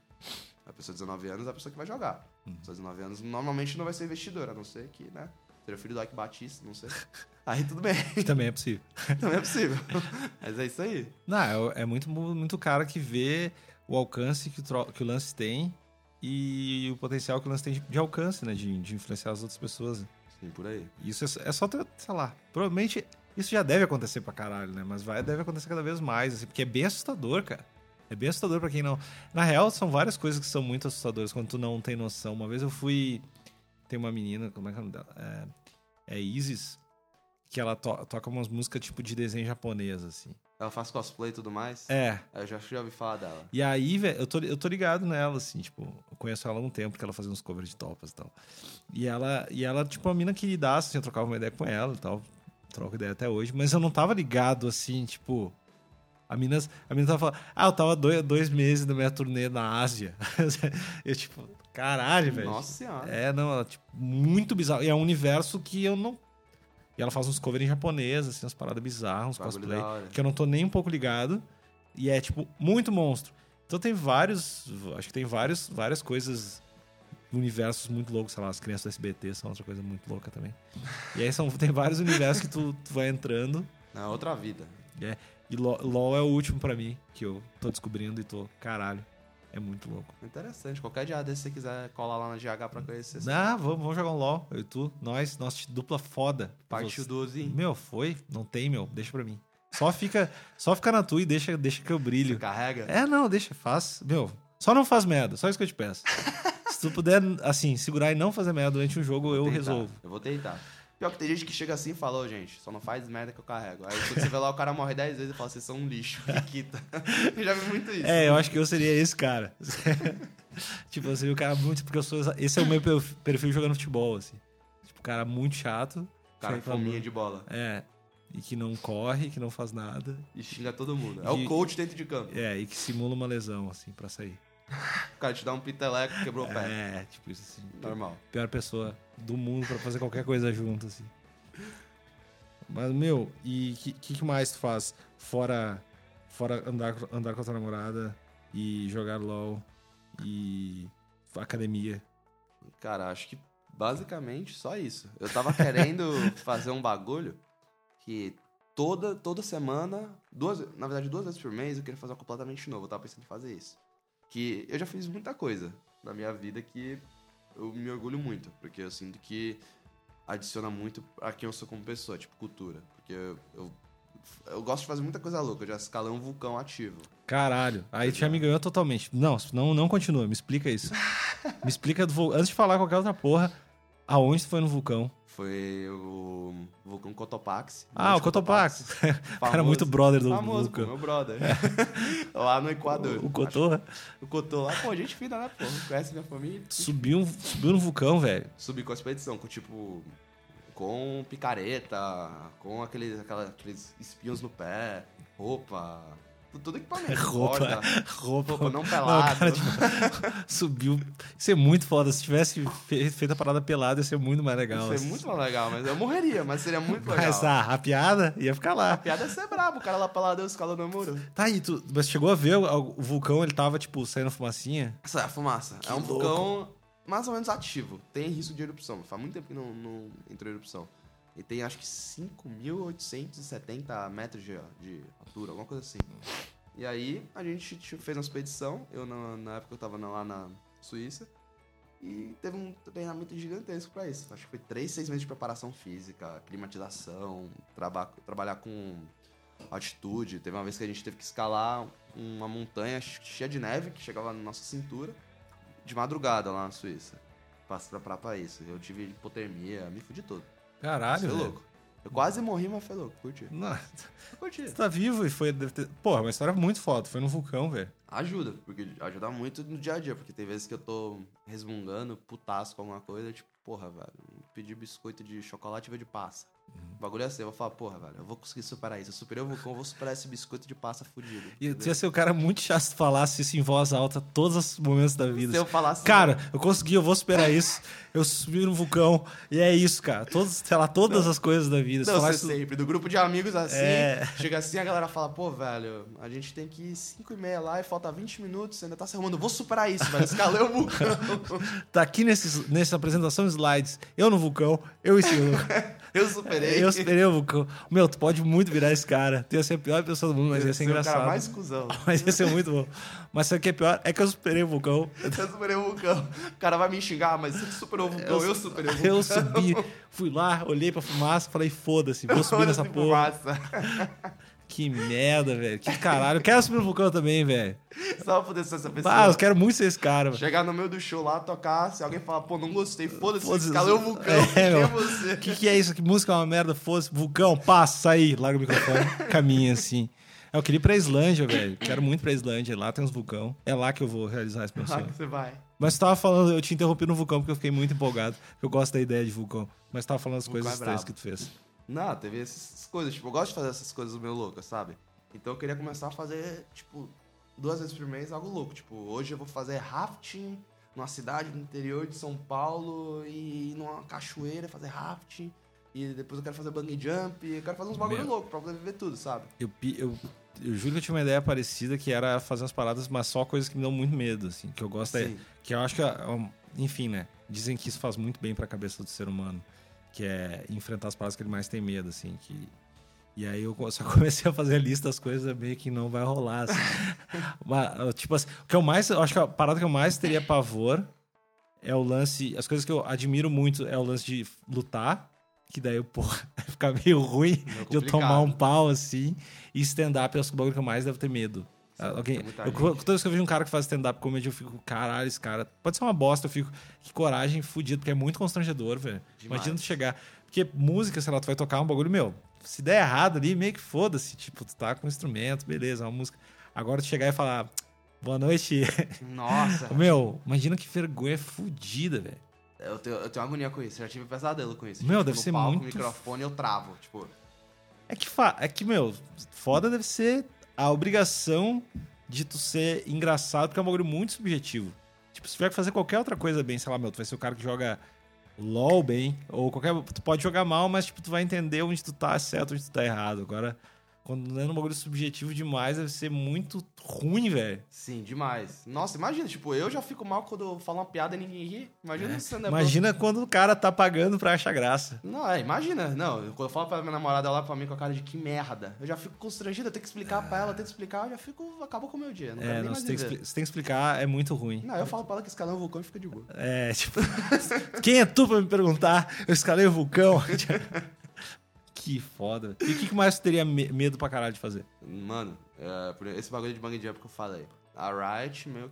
A pessoa de 19 anos é a pessoa que vai jogar. A pessoa de 19 anos normalmente não vai ser investidora, a não ser que, né? Seria o filho do Ike Batista, não sei. Aí tudo bem. Também é possível. Também é possível. Mas é isso aí. Não, é muito, muito cara que vê o alcance que o lance tem e o potencial que o lance tem de alcance, né? De influenciar as outras pessoas. Sim, por aí. Isso é só, sei lá, provavelmente isso já deve acontecer pra caralho, né? Mas deve acontecer cada vez mais, assim, porque é bem assustador, cara. É bem assustador pra quem não... Na real, são várias coisas que são muito assustadoras quando tu não tem noção. Uma vez eu fui... Tem uma menina, como é que é o nome dela? É Isis, que ela toca umas músicas tipo de desenho japonês, assim. Ela faz cosplay e tudo mais? É. Eu já ouvi falar dela. E aí, velho, eu tô ligado nela, assim, tipo... Eu conheço ela há um tempo, porque ela fazia uns covers de topas e tal. E ela tipo, uma mina queridaça, assim, eu trocava uma ideia com ela e tal. Troco ideia até hoje. Mas eu não tava ligado, assim, tipo... A mina tava falando... eu tava 2 meses da minha turnê na Ásia. Eu, tipo... Caralho, velho. Nossa Senhora. É, não, ela, tipo... Muito bizarro. E é um universo que eu não... E ela faz uns covers em japonês, assim, umas paradas bizarras, uns cosplay, que eu não tô nem um pouco ligado. E é, tipo, muito monstro. Então tem vários... Acho que tem várias coisas... Universos muito loucos, sei lá, as crianças do SBT são outra coisa muito louca também. E aí tem vários universos que tu vai entrando. Na outra vida. É. E LOL é o último pra mim, que eu tô descobrindo e tô... Caralho. É muito louco. Interessante. Qualquer dia desse, se você quiser colar lá na GH pra conhecer. Ah, vamos jogar um LOL. Eu e tu, nós, nossa dupla foda. Partiu 12. Meu, foi? Não tem, meu. Deixa pra mim. Só fica na tua e deixa que eu brilho. Você carrega? É, não, deixa, faz. Meu, só não faz merda. Só isso que eu te peço. Se tu puder, assim, segurar e não fazer merda durante um jogo, eu resolvo. Eu vou tentar. Pior que tem gente que chega assim e fala, gente, só não faz merda que eu carrego. Aí quando você vê lá, o cara morre 10 vezes e fala, vocês são um lixo, Quita. Eu já vi muito isso. É, eu acho que eu seria esse cara. Tipo, eu seria o cara muito... Porque eu sou... Esse é o meu perfil jogando futebol, assim. Tipo, o cara muito chato. O cara com fominha de bola. É. E que não corre, que não faz nada. E xinga todo mundo. É o coach dentro de campo. É, e que simula uma lesão, assim, pra sair. O cara te dá um piteleco, quebrou o pé. É, tipo isso assim. Normal. Pior pessoa do mundo pra fazer qualquer coisa junto, assim. Mas, meu, e o que mais tu faz? Fora andar com a tua namorada e jogar LOL e academia. Cara, acho que basicamente só isso. Eu tava querendo fazer um bagulho que... Toda semana, duas vezes por mês, eu queria fazer algo completamente novo. Eu tava pensando em fazer isso. Que eu já fiz muita coisa na minha vida que eu me orgulho muito. Porque eu sinto que adiciona muito a quem eu sou como pessoa, tipo cultura. Porque eu gosto de fazer muita coisa louca. Eu já escalei um vulcão ativo. Caralho, aí tu já me ganhou totalmente. Não continua, me explica isso. Me explica, antes de falar qualquer outra porra, aonde tu foi no vulcão? Foi o vulcão Cotopaxi. Ah, o Cotopaxi. O cara muito brother do famoso, vulcão. Meu brother. É. Lá no Equador. O Cotô? O Cotô lá, pô, a gente fina, né, pô? Conhece minha família. Subiu no vulcão, velho. Subi com a expedição, com tipo... Com picareta, com aqueles espinhos no pé, roupa... Tudo equipamento. Roupa não pelado. Não, cara, tipo, subiu. Isso é muito foda. Se tivesse feito a parada pelada, ia ser muito mais legal. Ia ser muito mais legal, mas eu morreria, mas seria muito legal. Mas a piada ia ficar lá. A piada ia ser brabo, o cara lá pelado, escalou no muro. Tá aí, tu mas chegou a ver o vulcão, ele tava, tipo, saindo fumacinha? Sai a fumaça. Que é um louco. Vulcão mais ou menos ativo. Tem risco de erupção. Faz muito tempo que não entrou em erupção. E tem, acho que 5.870 metros de altura, alguma coisa assim. E aí, a gente fez uma expedição. Eu, na época, eu tava lá na Suíça. E teve um treinamento gigantesco pra isso. Acho que foi 6 meses de preparação física, climatização, trabalhar com altitude. Teve uma vez que a gente teve que escalar uma montanha cheia de neve, que chegava na nossa cintura, de madrugada lá na Suíça. Passei pra isso. Eu tive hipotermia, me fudi todo. Caralho, foi louco. Eu quase morri, mas foi louco. Curti. Não, curti. Você tá vivo e foi... Porra, uma história muito foda. Foi num vulcão, velho. Ajuda. Porque ajuda muito no dia a dia. Porque tem vezes que eu tô resmungando, putaço com alguma coisa. Tipo, porra, velho. Pedi biscoito de chocolate e veio de passa. O bagulho é assim. Eu vou falar, porra, velho. Eu vou conseguir superar isso. Eu superei o vulcão, eu vou superar esse biscoito de passa fudido. E tu ia ser o cara muito chato se falasse isso em voz alta todos os momentos da vida. Se eu falasse... Cara, eu consegui, eu vou superar isso. Eu subi no vulcão. E é isso, cara. Todas as coisas da vida. Não, você sempre. Do grupo de amigos assim. É... Chega assim, a galera fala, pô, velho, a gente tem que ir 5:30 lá e falta 20 minutos. Você ainda tá se arrumando. Eu vou superar isso, velho. Escalei o vulcão. Tá aqui nessa apresentação slides. Eu no vulcão, eu e Silvio. Eu superei o vulcão. Meu, tu pode muito virar esse cara. Tu ia ser a pior pessoa do mundo, mas ia ser engraçado. O cara mais cuzão. Mas ia ser muito bom. Mas sabe o que é pior? É que eu superei o vulcão. Eu superei o vulcão. O cara vai me xingar, mas você superou o vulcão, eu superei o vulcão. Eu subi, fui lá, olhei pra fumaça, falei, foda-se, vou subir nessa porra. Que merda, velho. Que caralho. Eu quero subir no vulcão também, velho. Só pra poder ser essa pessoa. Ah, eu quero muito ser esse cara, velho. Chegar no meio do show lá, tocar, se alguém falar, pô, não gostei, foda-se, escalei o vulcão. Quem é você? Que é isso? Que música é uma merda? Foda-se, vulcão, passa, sai, larga o microfone, caminha assim. Eu queria ir pra Islândia, velho. Quero muito pra Islândia. Lá tem uns vulcão. É lá que eu vou realizar esse meu sonho. É lá que você vai. Mas tu tava falando, eu te interrompi no vulcão porque eu fiquei muito empolgado. Eu gosto da ideia de vulcão. Mas tu tava falando as coisas estranhas que tu fez. Não, teve essas coisas, tipo, eu gosto de fazer essas coisas meio loucas, sabe? Então eu queria começar a fazer, tipo, 2 vezes por mês algo louco. Tipo, hoje eu vou fazer rafting numa cidade do interior de São Paulo e ir numa cachoeira fazer rafting. E depois eu quero fazer bungee jump, eu quero fazer uns bagulho louco pra poder viver tudo, sabe? Eu juro que eu tinha uma ideia parecida que era fazer umas paradas, mas só coisas que me dão muito medo, assim, que eu gosto é... Que eu acho que, enfim, né, dizem que isso faz muito bem pra cabeça do ser humano. Que é enfrentar as paradas que ele mais tem medo, assim, que E aí eu só comecei a fazer a lista das coisas meio que não vai rolar. Assim. Mas, tipo assim, o que eu mais... Acho que a parada que eu mais teria pavor é o lance... As coisas que eu admiro muito é o lance de lutar, que daí eu, porra, vai ficar meio ruim de eu tomar um pau, assim. E stand-up é o bagulho que eu mais devo ter medo. Toda vez que eu vejo um cara que faz stand-up comedy, eu fico, caralho, esse cara... Pode ser uma bosta, eu fico... Que coragem, fudido, porque é muito constrangedor, velho. Imagina tu chegar... Porque música, sei lá, tu vai tocar um bagulho, meu... Se der errado ali, meio que foda-se. Tipo, tu tá com um instrumento, beleza, uma música. Agora tu chegar e falar, boa noite. Nossa. Meu, imagina que vergonha fodida, velho. Eu tenho agonia com isso. Eu já tive pesadelo com isso. Meu, tipo, deve ser palco, muito... No microfone eu travo, tipo... É que, meu, foda deve ser a obrigação de tu ser engraçado, porque é um bagulho muito subjetivo. Tipo, se tiver que fazer qualquer outra coisa bem, sei lá, meu, tu vai ser o cara que joga... LOL bem, ou qualquer... Tu pode jogar mal, mas tipo, tu vai entender onde tu tá certo, onde tu tá errado. Agora, quando é um bagulho subjetivo demais, deve ser muito ruim, velho. Sim, demais. Nossa, imagina, tipo, eu já fico mal quando eu falo uma piada e ninguém ri. Imagina isso, né? Imagina quando o cara tá pagando pra achar graça. Não, imagina. Não, quando eu falo pra minha namorada lá pra mim com a cara de que merda, eu já fico constrangido, eu tenho que explicar pra ela, eu já fico... Acabou com o meu dia. Não quero nem mais viver. Você tem que explicar, é muito ruim. Não, eu falo pra ela que escalei um vulcão e fica de boa. É, tipo... Quem é tu pra me perguntar? Eu escalei o vulcão. Que foda. E o que mais você teria medo pra caralho de fazer? Mano, esse bagulho de bang jump que eu falei. A Riot, meu,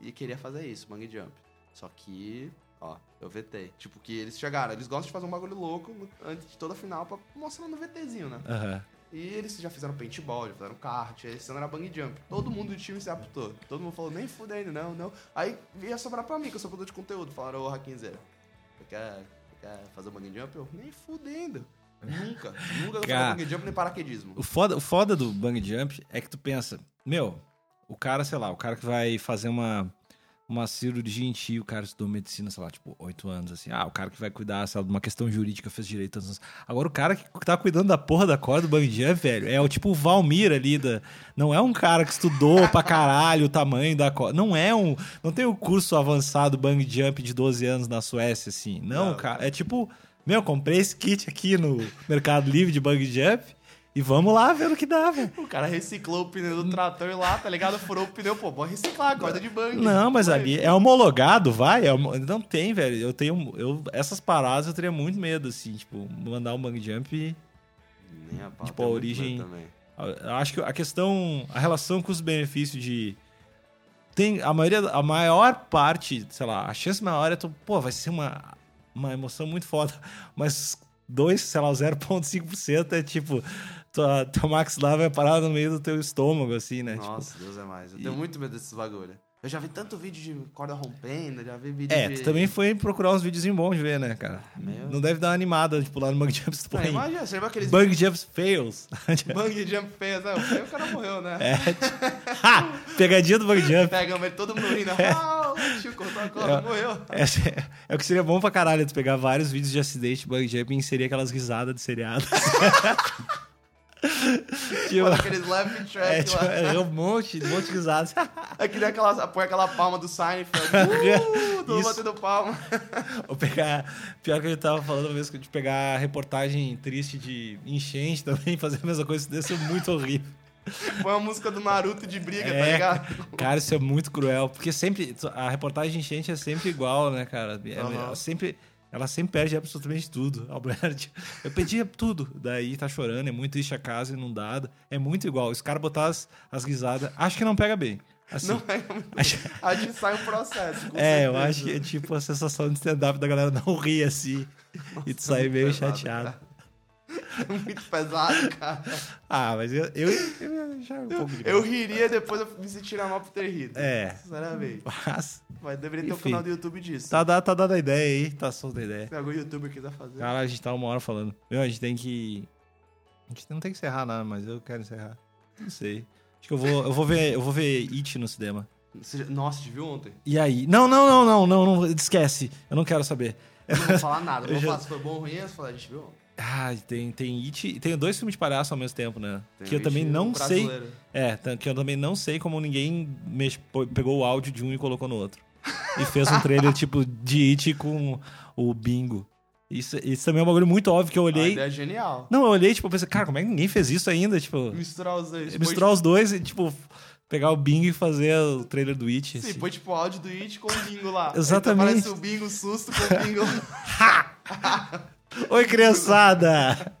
e queria fazer isso, bang jump. Só que, ó, eu vetei. Tipo, que eles chegaram, eles gostam de fazer um bagulho louco antes de toda a final pra mostrar no VTzinho, né? Aham. Uhum. E eles já fizeram paintball, já fizeram kart, aí esse ano era bang jump. Todo mundo do time se apontou. Todo mundo falou, nem fudendo, não. Aí ia sobrar pra mim, que eu sou produtor de conteúdo. Falaram, ô, Raquinho, você quer fazer bang jump? Eu, nem fudendo. Nunca eu bang jump nem paraquedismo. O foda do bang jump é que tu pensa, meu, o cara, sei lá, o cara que vai fazer uma cirurgia em ti, o cara estudou medicina, sei lá, tipo, 8 anos, assim. Ah, o cara que vai cuidar, sei lá, de uma questão jurídica, fez direito tantos anos. Agora o cara que tá cuidando da porra da corda do bang jump, velho, é o tipo o Valmir ali da... Não é um cara que estudou pra caralho o tamanho da corda. Não é um... Não tem um curso avançado bang jump de 12 anos na Suécia, assim. Não, cara, é tipo... Meu, comprei esse kit aqui no Mercado Livre de bang jump e vamos lá ver o que dá, velho. O cara reciclou o pneu do trator lá, tá ligado? Furou o pneu, pô, bora reciclar a corda de bang. Não, mas ali é homologado, vai? Não tem, velho. Essas paradas eu teria muito medo, assim, tipo, mandar um bang jump. Nem a pau, tipo, a origem... Acho que a questão, a relação com os benefícios de... Tem a maior parte, sei lá, a chance maior é tu, pô, vai ser uma emoção muito foda, mas 0,5% é tipo, teu maxilar vai parar no meio do teu estômago, assim, né? Nossa, tipo, Deus é mais. Eu tenho muito medo desses bagulho. Eu já vi tanto vídeo de corda rompendo, já vi vídeo de... Tu também foi procurar uns videozinhos bons de ver, né, cara? Meu... Não deve dar uma animada, tipo, lá no Bang Jumps. Tu põe imagina, você lembra aqueles... Bang Jumps fails. Bang Jump fails, né? O cara morreu, né? Pegadinha do Bang Jump. Pega, mas todo mundo rindo. Morreu. É o que seria bom pra caralho, tu pegar vários vídeos de acidente de Bang Jump e inserir aquelas risadas de seriados. Tipo, aqueles laugh track lá. É um monte de risadas. É que nem aquela palma do Seinfeld. Todo batendo palma. Vou pegar... Pior que eu tava falando uma vez que eu de pegar reportagem triste de enchente também, fazer a mesma coisa, isso deve ser muito horrível. Põe a música do Naruto de briga, tá ligado? Cara, isso é muito cruel, porque sempre... A reportagem de enchente é sempre igual, né, cara? Uhum. Ela sempre perde absolutamente tudo. Albert, eu pedi tudo. Daí tá chorando, é muito triste a casa inundada. É muito igual. Os caras botaram as guisadas, acho que não pega bem. Assim, não pega muito bem. A gente sai um processo. Eu acho que é tipo a sensação de stand-up da galera não rir assim. Nossa, e tu sair meio pesado, chateado. Cara. Muito pesado, cara. Mas eu já um pouco de eu riria depois eu me sentiria mal por ter rido. Sinceramente. Mas deveria ter um canal do YouTube disso. Tá dando a ideia aí, tá solta a ideia. Se algum youtuber quiser fazer. Cara, a gente tá 1 hora falando. Meu, a gente tem que... A gente não tem que encerrar nada, mas eu quero encerrar. Não sei. Acho que eu vou ver It no cinema. Nossa, te viu ontem? E aí? Não, esquece. Eu não quero saber. Eu não vou falar nada. Não vou falar se foi bom ou ruim, a gente viu ontem. Ah, tem It e tem 2 filmes de palhaço ao mesmo tempo, né? Tem que eu também não sei. Que eu também não sei como ninguém pegou o áudio de um e colocou no outro. E fez um trailer tipo de It com o Bingo. Isso também é um bagulho muito óbvio que eu olhei... A ideia é genial. Não, eu olhei, tipo, pensei, cara, como é que ninguém fez isso ainda? Tipo, misturar os dois. Misturar os dois e, tipo, pegar o bingo e fazer o trailer do It. Sim, assim. Põe, tipo, o áudio do It com o bingo lá. Exatamente. Aí, então, aparece o bingo, o susto com o bingo. Oi, criançada!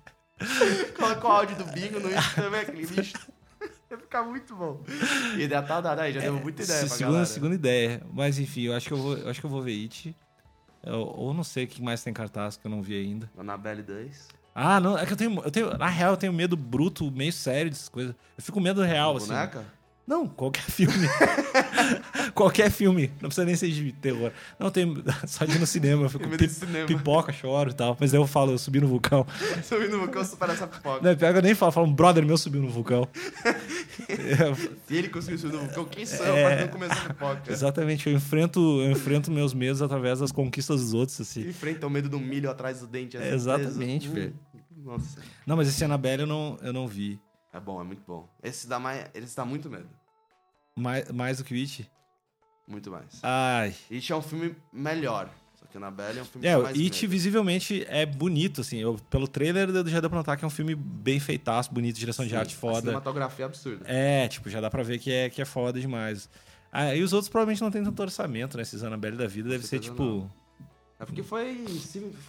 Coloca o áudio do bingo no It também, aquele lixo. Ia ficar muito bom. E ideia tá dada aí, já deu muita ideia pra galera. Segunda ideia. Mas, enfim, eu acho que eu vou ver It. Ou não sei o que mais tem cartaz que eu não vi ainda. Annabelle 2. Ah, não. É que eu tenho. Na real, eu tenho medo bruto, meio sério dessas coisas. Eu fico com medo real, assim. Boneca? Não, qualquer filme. Qualquer filme. Não precisa nem ser de terror. Não, tem. Só de ir no cinema. Eu fico pipoca, choro e tal. Mas daí eu falo, eu subi no vulcão. Subi no vulcão, supera essa pipoca. Não, pior que eu nem falo, um brother meu subiu no vulcão. Se ele conseguiu subir no vulcão, quem são? Pra não comer essa pipoca. Exatamente, eu enfrento meus medos através das conquistas dos outros, assim. Enfrenta o medo do milho atrás do dente. É, exatamente, velho. Nossa. Não, mas esse Annabelle eu não vi. É bom, é muito bom. Esse dá muito medo. Mais do que It? Muito mais. Ai. It é um filme melhor. Só que Annabelle é um filme mais It medo. Visivelmente é bonito, assim. Pelo trailer já dá pra notar que é um filme bem feitaço, bonito, direção de arte foda. A cinematografia é absurda. É, tipo, já dá pra ver que é foda demais. Ah, e os outros provavelmente não tem tanto orçamento, né? Esses Annabelle da vida deve ser, tipo... Não. É porque foi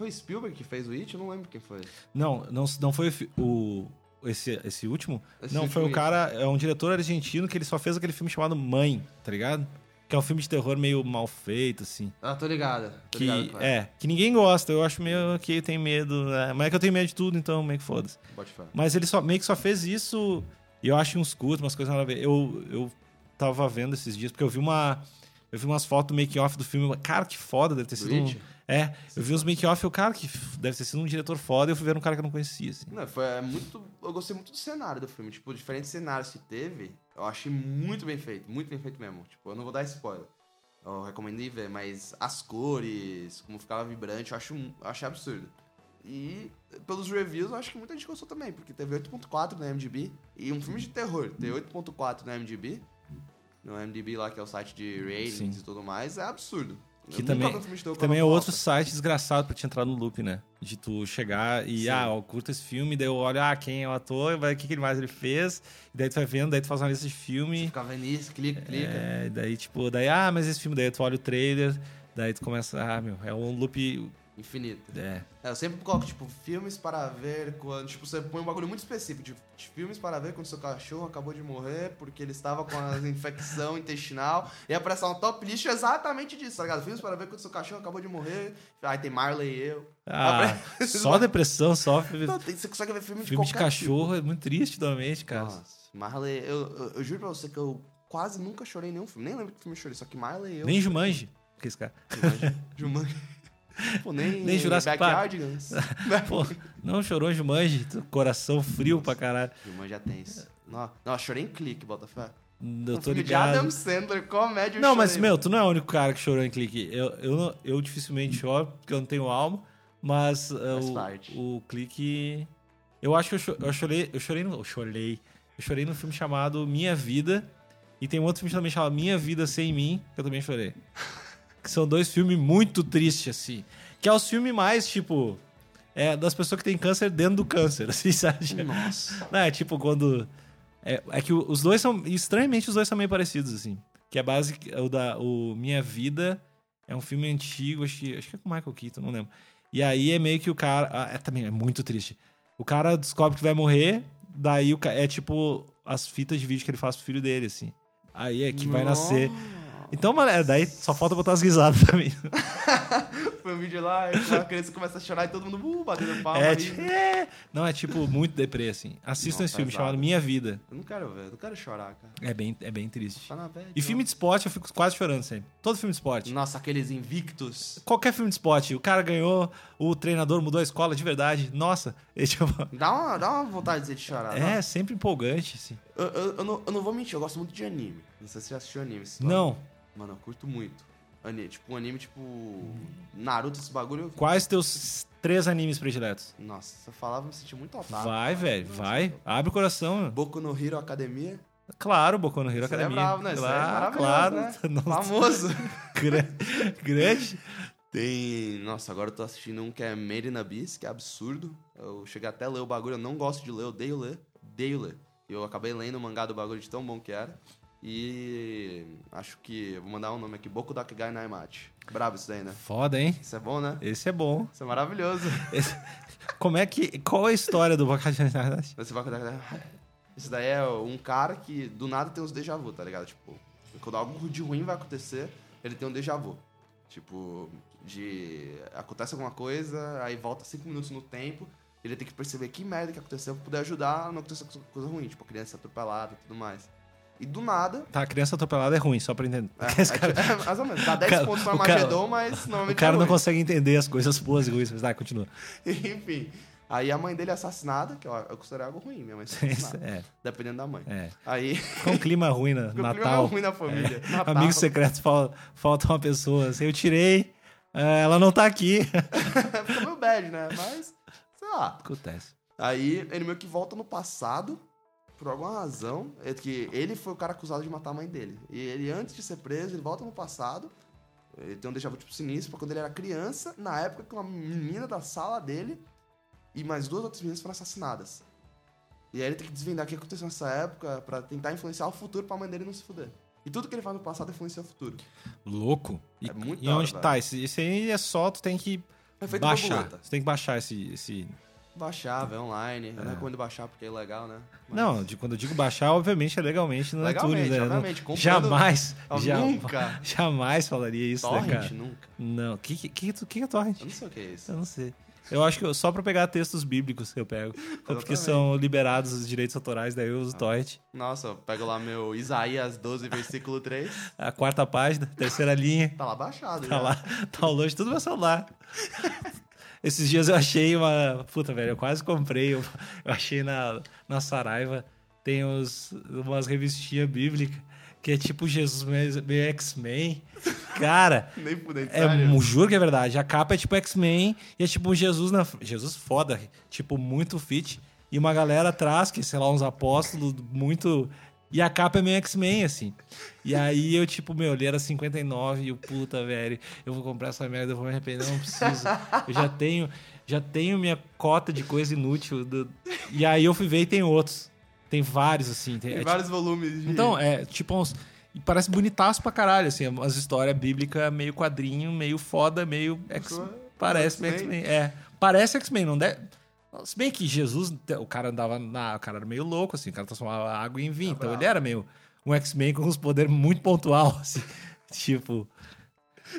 Spielberg que fez o It? Eu não lembro quem foi. Não foi o... Esse último? Não, foi o cara... É um diretor argentino que ele só fez aquele filme chamado Mãe, tá ligado? Que é um filme de terror meio mal feito, assim. Ah, tô ligado. Tô ligado, que ninguém gosta. Eu acho meio que tem medo... Né? Mas é que eu tenho medo de tudo, então meio que foda-se. Mas ele meio que só fez isso... E eu acho uns curtos, umas coisas nada a ver. Eu tava vendo esses dias, porque eu vi umas fotos do making-off do filme. Cara, que foda, deve ter sido um... É, eu vi uns make-off e o cara que deve ter sido um diretor foda e eu fui ver um cara que eu não conhecia, assim. Não, eu gostei muito do cenário do filme. Tipo, diferentes cenários que teve, eu achei muito bem feito mesmo. Tipo, eu não vou dar spoiler. Eu recomendo ir ver, mas as cores, como ficava vibrante, eu achei absurdo. E pelos reviews, eu acho que muita gente gostou também, porque teve 8.4 na IMDb. E um filme de terror ter 8.4 na IMDb, no IMDb lá que é o site de ratings e tudo mais, é absurdo. Que também é outro site desgraçado pra te entrar no loop, né? De tu chegar e, eu curto esse filme, daí eu olho, quem é o ator, o que mais ele fez, e daí tu vai vendo, daí tu faz uma lista de filme. Você fica vendo isso, clica. É, daí tipo, mas esse filme, daí tu olha o trailer, daí tu começa, é um loop... Infinito. É. Eu sempre coloco, tipo, filmes para ver quando... Tipo, você põe um bagulho muito específico, tipo, de filmes para ver quando seu cachorro acabou de morrer porque ele estava com a infecção intestinal. E aparece um top list exatamente disso, tá ligado? Filmes para ver quando seu cachorro acabou de morrer. Aí tem Marley e eu. Ah, só depressão, só... Não, você consegue ver filme de qualquer tipo. Filme de cachorro é muito triste, normalmente, cara. Nossa, Marley... Eu juro pra você que eu quase nunca chorei em nenhum filme. Nem lembro que filme eu chorei, só que Marley e eu... Nem Jumanji. O que é esse cara? Jumanji. Pô, nem Jurassic Park. Pô, não chorou Jumanji, coração frio. Nossa, pra caralho. Jumanji já tem isso. Não, chorei em Clique, Botafé. Eu tô ligado. De Adam Sandler, comédia. Não, mas tu não é o único cara que chorou em Clique. Eu dificilmente choro, porque eu não tenho alma, mas o Clique... Eu acho que eu chorei num filme chamado Minha Vida, e tem um outro filme também chamado Minha Vida Sem Mim, que eu também chorei. Que são dois filmes muito tristes, assim. Que é os filmes mais, tipo... das pessoas que têm câncer dentro do câncer, assim, sabe? Nossa. Não, é tipo quando... É que os dois são... Estranhamente, os dois são meio parecidos, assim. Que é o Minha Vida é um filme antigo, acho que é com o Michael Keaton, não lembro. E aí é meio que o cara... também é muito triste. O cara descobre que vai morrer, daí é tipo as fitas de vídeo que ele faz pro filho dele, assim. Aí é que vai nascer... Então, daí só falta botar as guisadas pra mim. Foi um vídeo lá, a criança começa a chorar e todo mundo batendo palma. Não, é tipo muito deprê, assim. Assistam esse filme chamado Minha Vida. Eu não quero ver, eu não quero chorar, cara. É bem triste. Tá na bad, e filme de esporte eu fico quase chorando sempre. Todo filme de esporte. Nossa, aqueles invictos. Qualquer filme de esporte. O cara ganhou, o treinador mudou a escola de verdade. Nossa. Dá uma vontade de chorar. É, sempre empolgante, assim. Eu não vou mentir, eu gosto muito de anime. Não sei se você já assistiu anime. Não. Mano, eu curto muito. Tipo, um anime tipo... Naruto, esse bagulho... Quais teus 3 animes prediletos? Nossa, se eu falava, eu me senti muito otário. Vai, velho, vai. Abre o coração. Boku no Hero Academia. Claro, Boku no Hero Academia. Você é bravo, né? Claro, é maravilhoso, né? Famoso. Grande. Tem... Nossa, agora eu tô assistindo um que é Made in Abyss, que é absurdo. Eu cheguei até a ler o bagulho, eu não gosto de ler, eu odeio ler. Eu acabei lendo o mangá do bagulho de tão bom que era. E acho que... Vou mandar um nome aqui. Boku dake ga Inai Machi. Bravo isso daí, né? Foda, hein? Isso é bom, né? Esse é bom. Isso é maravilhoso. Esse... Como é que... Qual é a história do Boku dake ga Inai Machi? Esse daí é um cara que do nada tem uns déjà vu, tá ligado? Tipo, quando algo de ruim vai acontecer, ele tem um déjà vu. Tipo, de... Acontece alguma coisa, aí volta 5 minutos no tempo... Ele tem que perceber que merda que aconteceu pra poder ajudar a não acontecer coisa ruim. Tipo, a criança atropelada e tudo mais. E do nada... Tá, a criança atropelada é ruim, só pra entender. Mais ou menos. Dá 10 pontos pra Armagedon, mas normalmente o cara é não consegue entender as coisas boas e ruins. Mas tá, continua. Enfim. Aí a mãe dele é assassinada, que eu considero algo ruim. Minha mãe é assassinada. É. Dependendo da mãe. É. Aí... Ficou um clima ruim na Natal. Um clima ruim na família. É. Natal. Amigos secretos, falta uma pessoa. Assim, eu tirei, ela não tá aqui. Ficou meio bad, né? Mas... Ah, acontece. Aí ele meio que volta no passado, por alguma razão, que ele foi o cara acusado de matar a mãe dele. E ele, antes de ser preso, ele volta no passado, ele tem um déjà vu tipo sinistro, pra quando ele era criança, na época que uma menina da sala dele e mais 2 outras meninas foram assassinadas. E aí ele tem que desvendar o que aconteceu nessa época pra tentar influenciar o futuro pra mãe dele não se fuder. E tudo que ele faz no passado influencia o futuro. Louco. É muito e hora, onde velho. Tá? Esse aí é só, tu tem que... É baixar. Você tem que baixar esse... Baixar, velho, online. Eu não recomendo baixar porque é legal, né? Mas... Não, quando eu digo baixar, obviamente é legalmente no iTunes, né? Obviamente, comprando... Jamais falaria isso, torrent, né, cara? Torrent, nunca. Não, o que é torrent? Eu não sei o que é isso. Eu não sei. Eu acho que só pra pegar textos bíblicos que eu pego. Porque são liberados os direitos autorais, daí eu uso torrent. Nossa, eu pego lá meu Isaías 12, versículo 3. A 4ª página, 3ª linha. Tá lá baixado. Tá já. Lá, download, tudo no meu celular. Esses dias eu achei uma... Puta, velho, eu quase comprei. Eu achei na Saraiva. Tem umas revistinhas bíblicas que é tipo Jesus meio X-Men. Cara, juro que é verdade. A capa é tipo X-Men e é tipo Jesus na... Jesus foda, tipo muito fit. E uma galera atrás, que sei lá, uns apóstolos muito... E a capa é meio X-Men, assim. E aí eu, tipo, meu, ele era 59 e o puta, velho, eu vou comprar essa merda, eu vou me arrepender, não preciso. Eu já tenho minha cota de coisa inútil. E aí eu fui ver e tem outros. Tem vários, assim. Tem vários volumes. Então, é tipo uns... E parece bonitaço pra caralho, assim. As histórias bíblicas meio quadrinho, meio foda, meio... Parece X-Men. É, parece X-Men, não deve... Se bem que Jesus, o cara era meio louco, assim, o cara transformava água em vinho, então ele era meio um X-Men com uns poderes muito pontual, assim, tipo...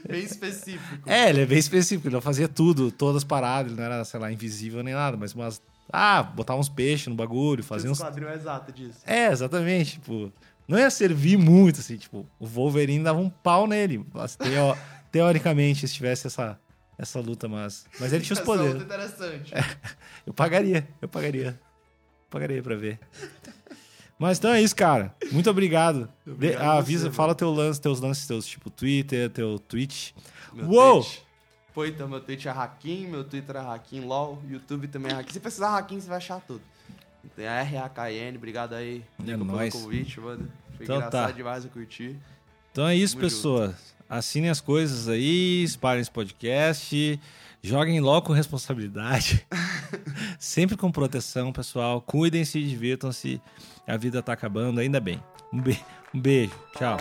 Bem específico. É, ele é bem específico, ele fazia tudo, todas as paradas, ele não era, sei lá, invisível nem nada, mas umas... Ah, botava uns peixes no bagulho, fazia uns... O quadrinho é exato disso. É, exatamente, tipo... Não ia servir muito, assim, tipo, o Wolverine dava um pau nele, mas, teoricamente, se tivesse essa luta, mas ele tinha os poderes. Essa luta interessante. É, eu pagaria pra ver. Mas então é isso, cara. Muito obrigado. Avisa, fala teus lances, teus tipo Twitter, teu Twitch. Uou! Pô, então, meu Twitch é Raquinho, meu Twitter é Raquinho, LOL, YouTube também é Raquinho. Se precisar Raquinho, você vai achar tudo. Tem a RAKN, obrigado aí. Nico pelo convite, mano. Foi então, engraçado demais, eu curti. Então é isso, pessoas. Assinem as coisas aí, espalhem esse podcast, joguem LOL com responsabilidade, sempre com proteção, pessoal. Cuidem-se, divirtam-se, a vida tá acabando, ainda bem. Um beijo, tchau.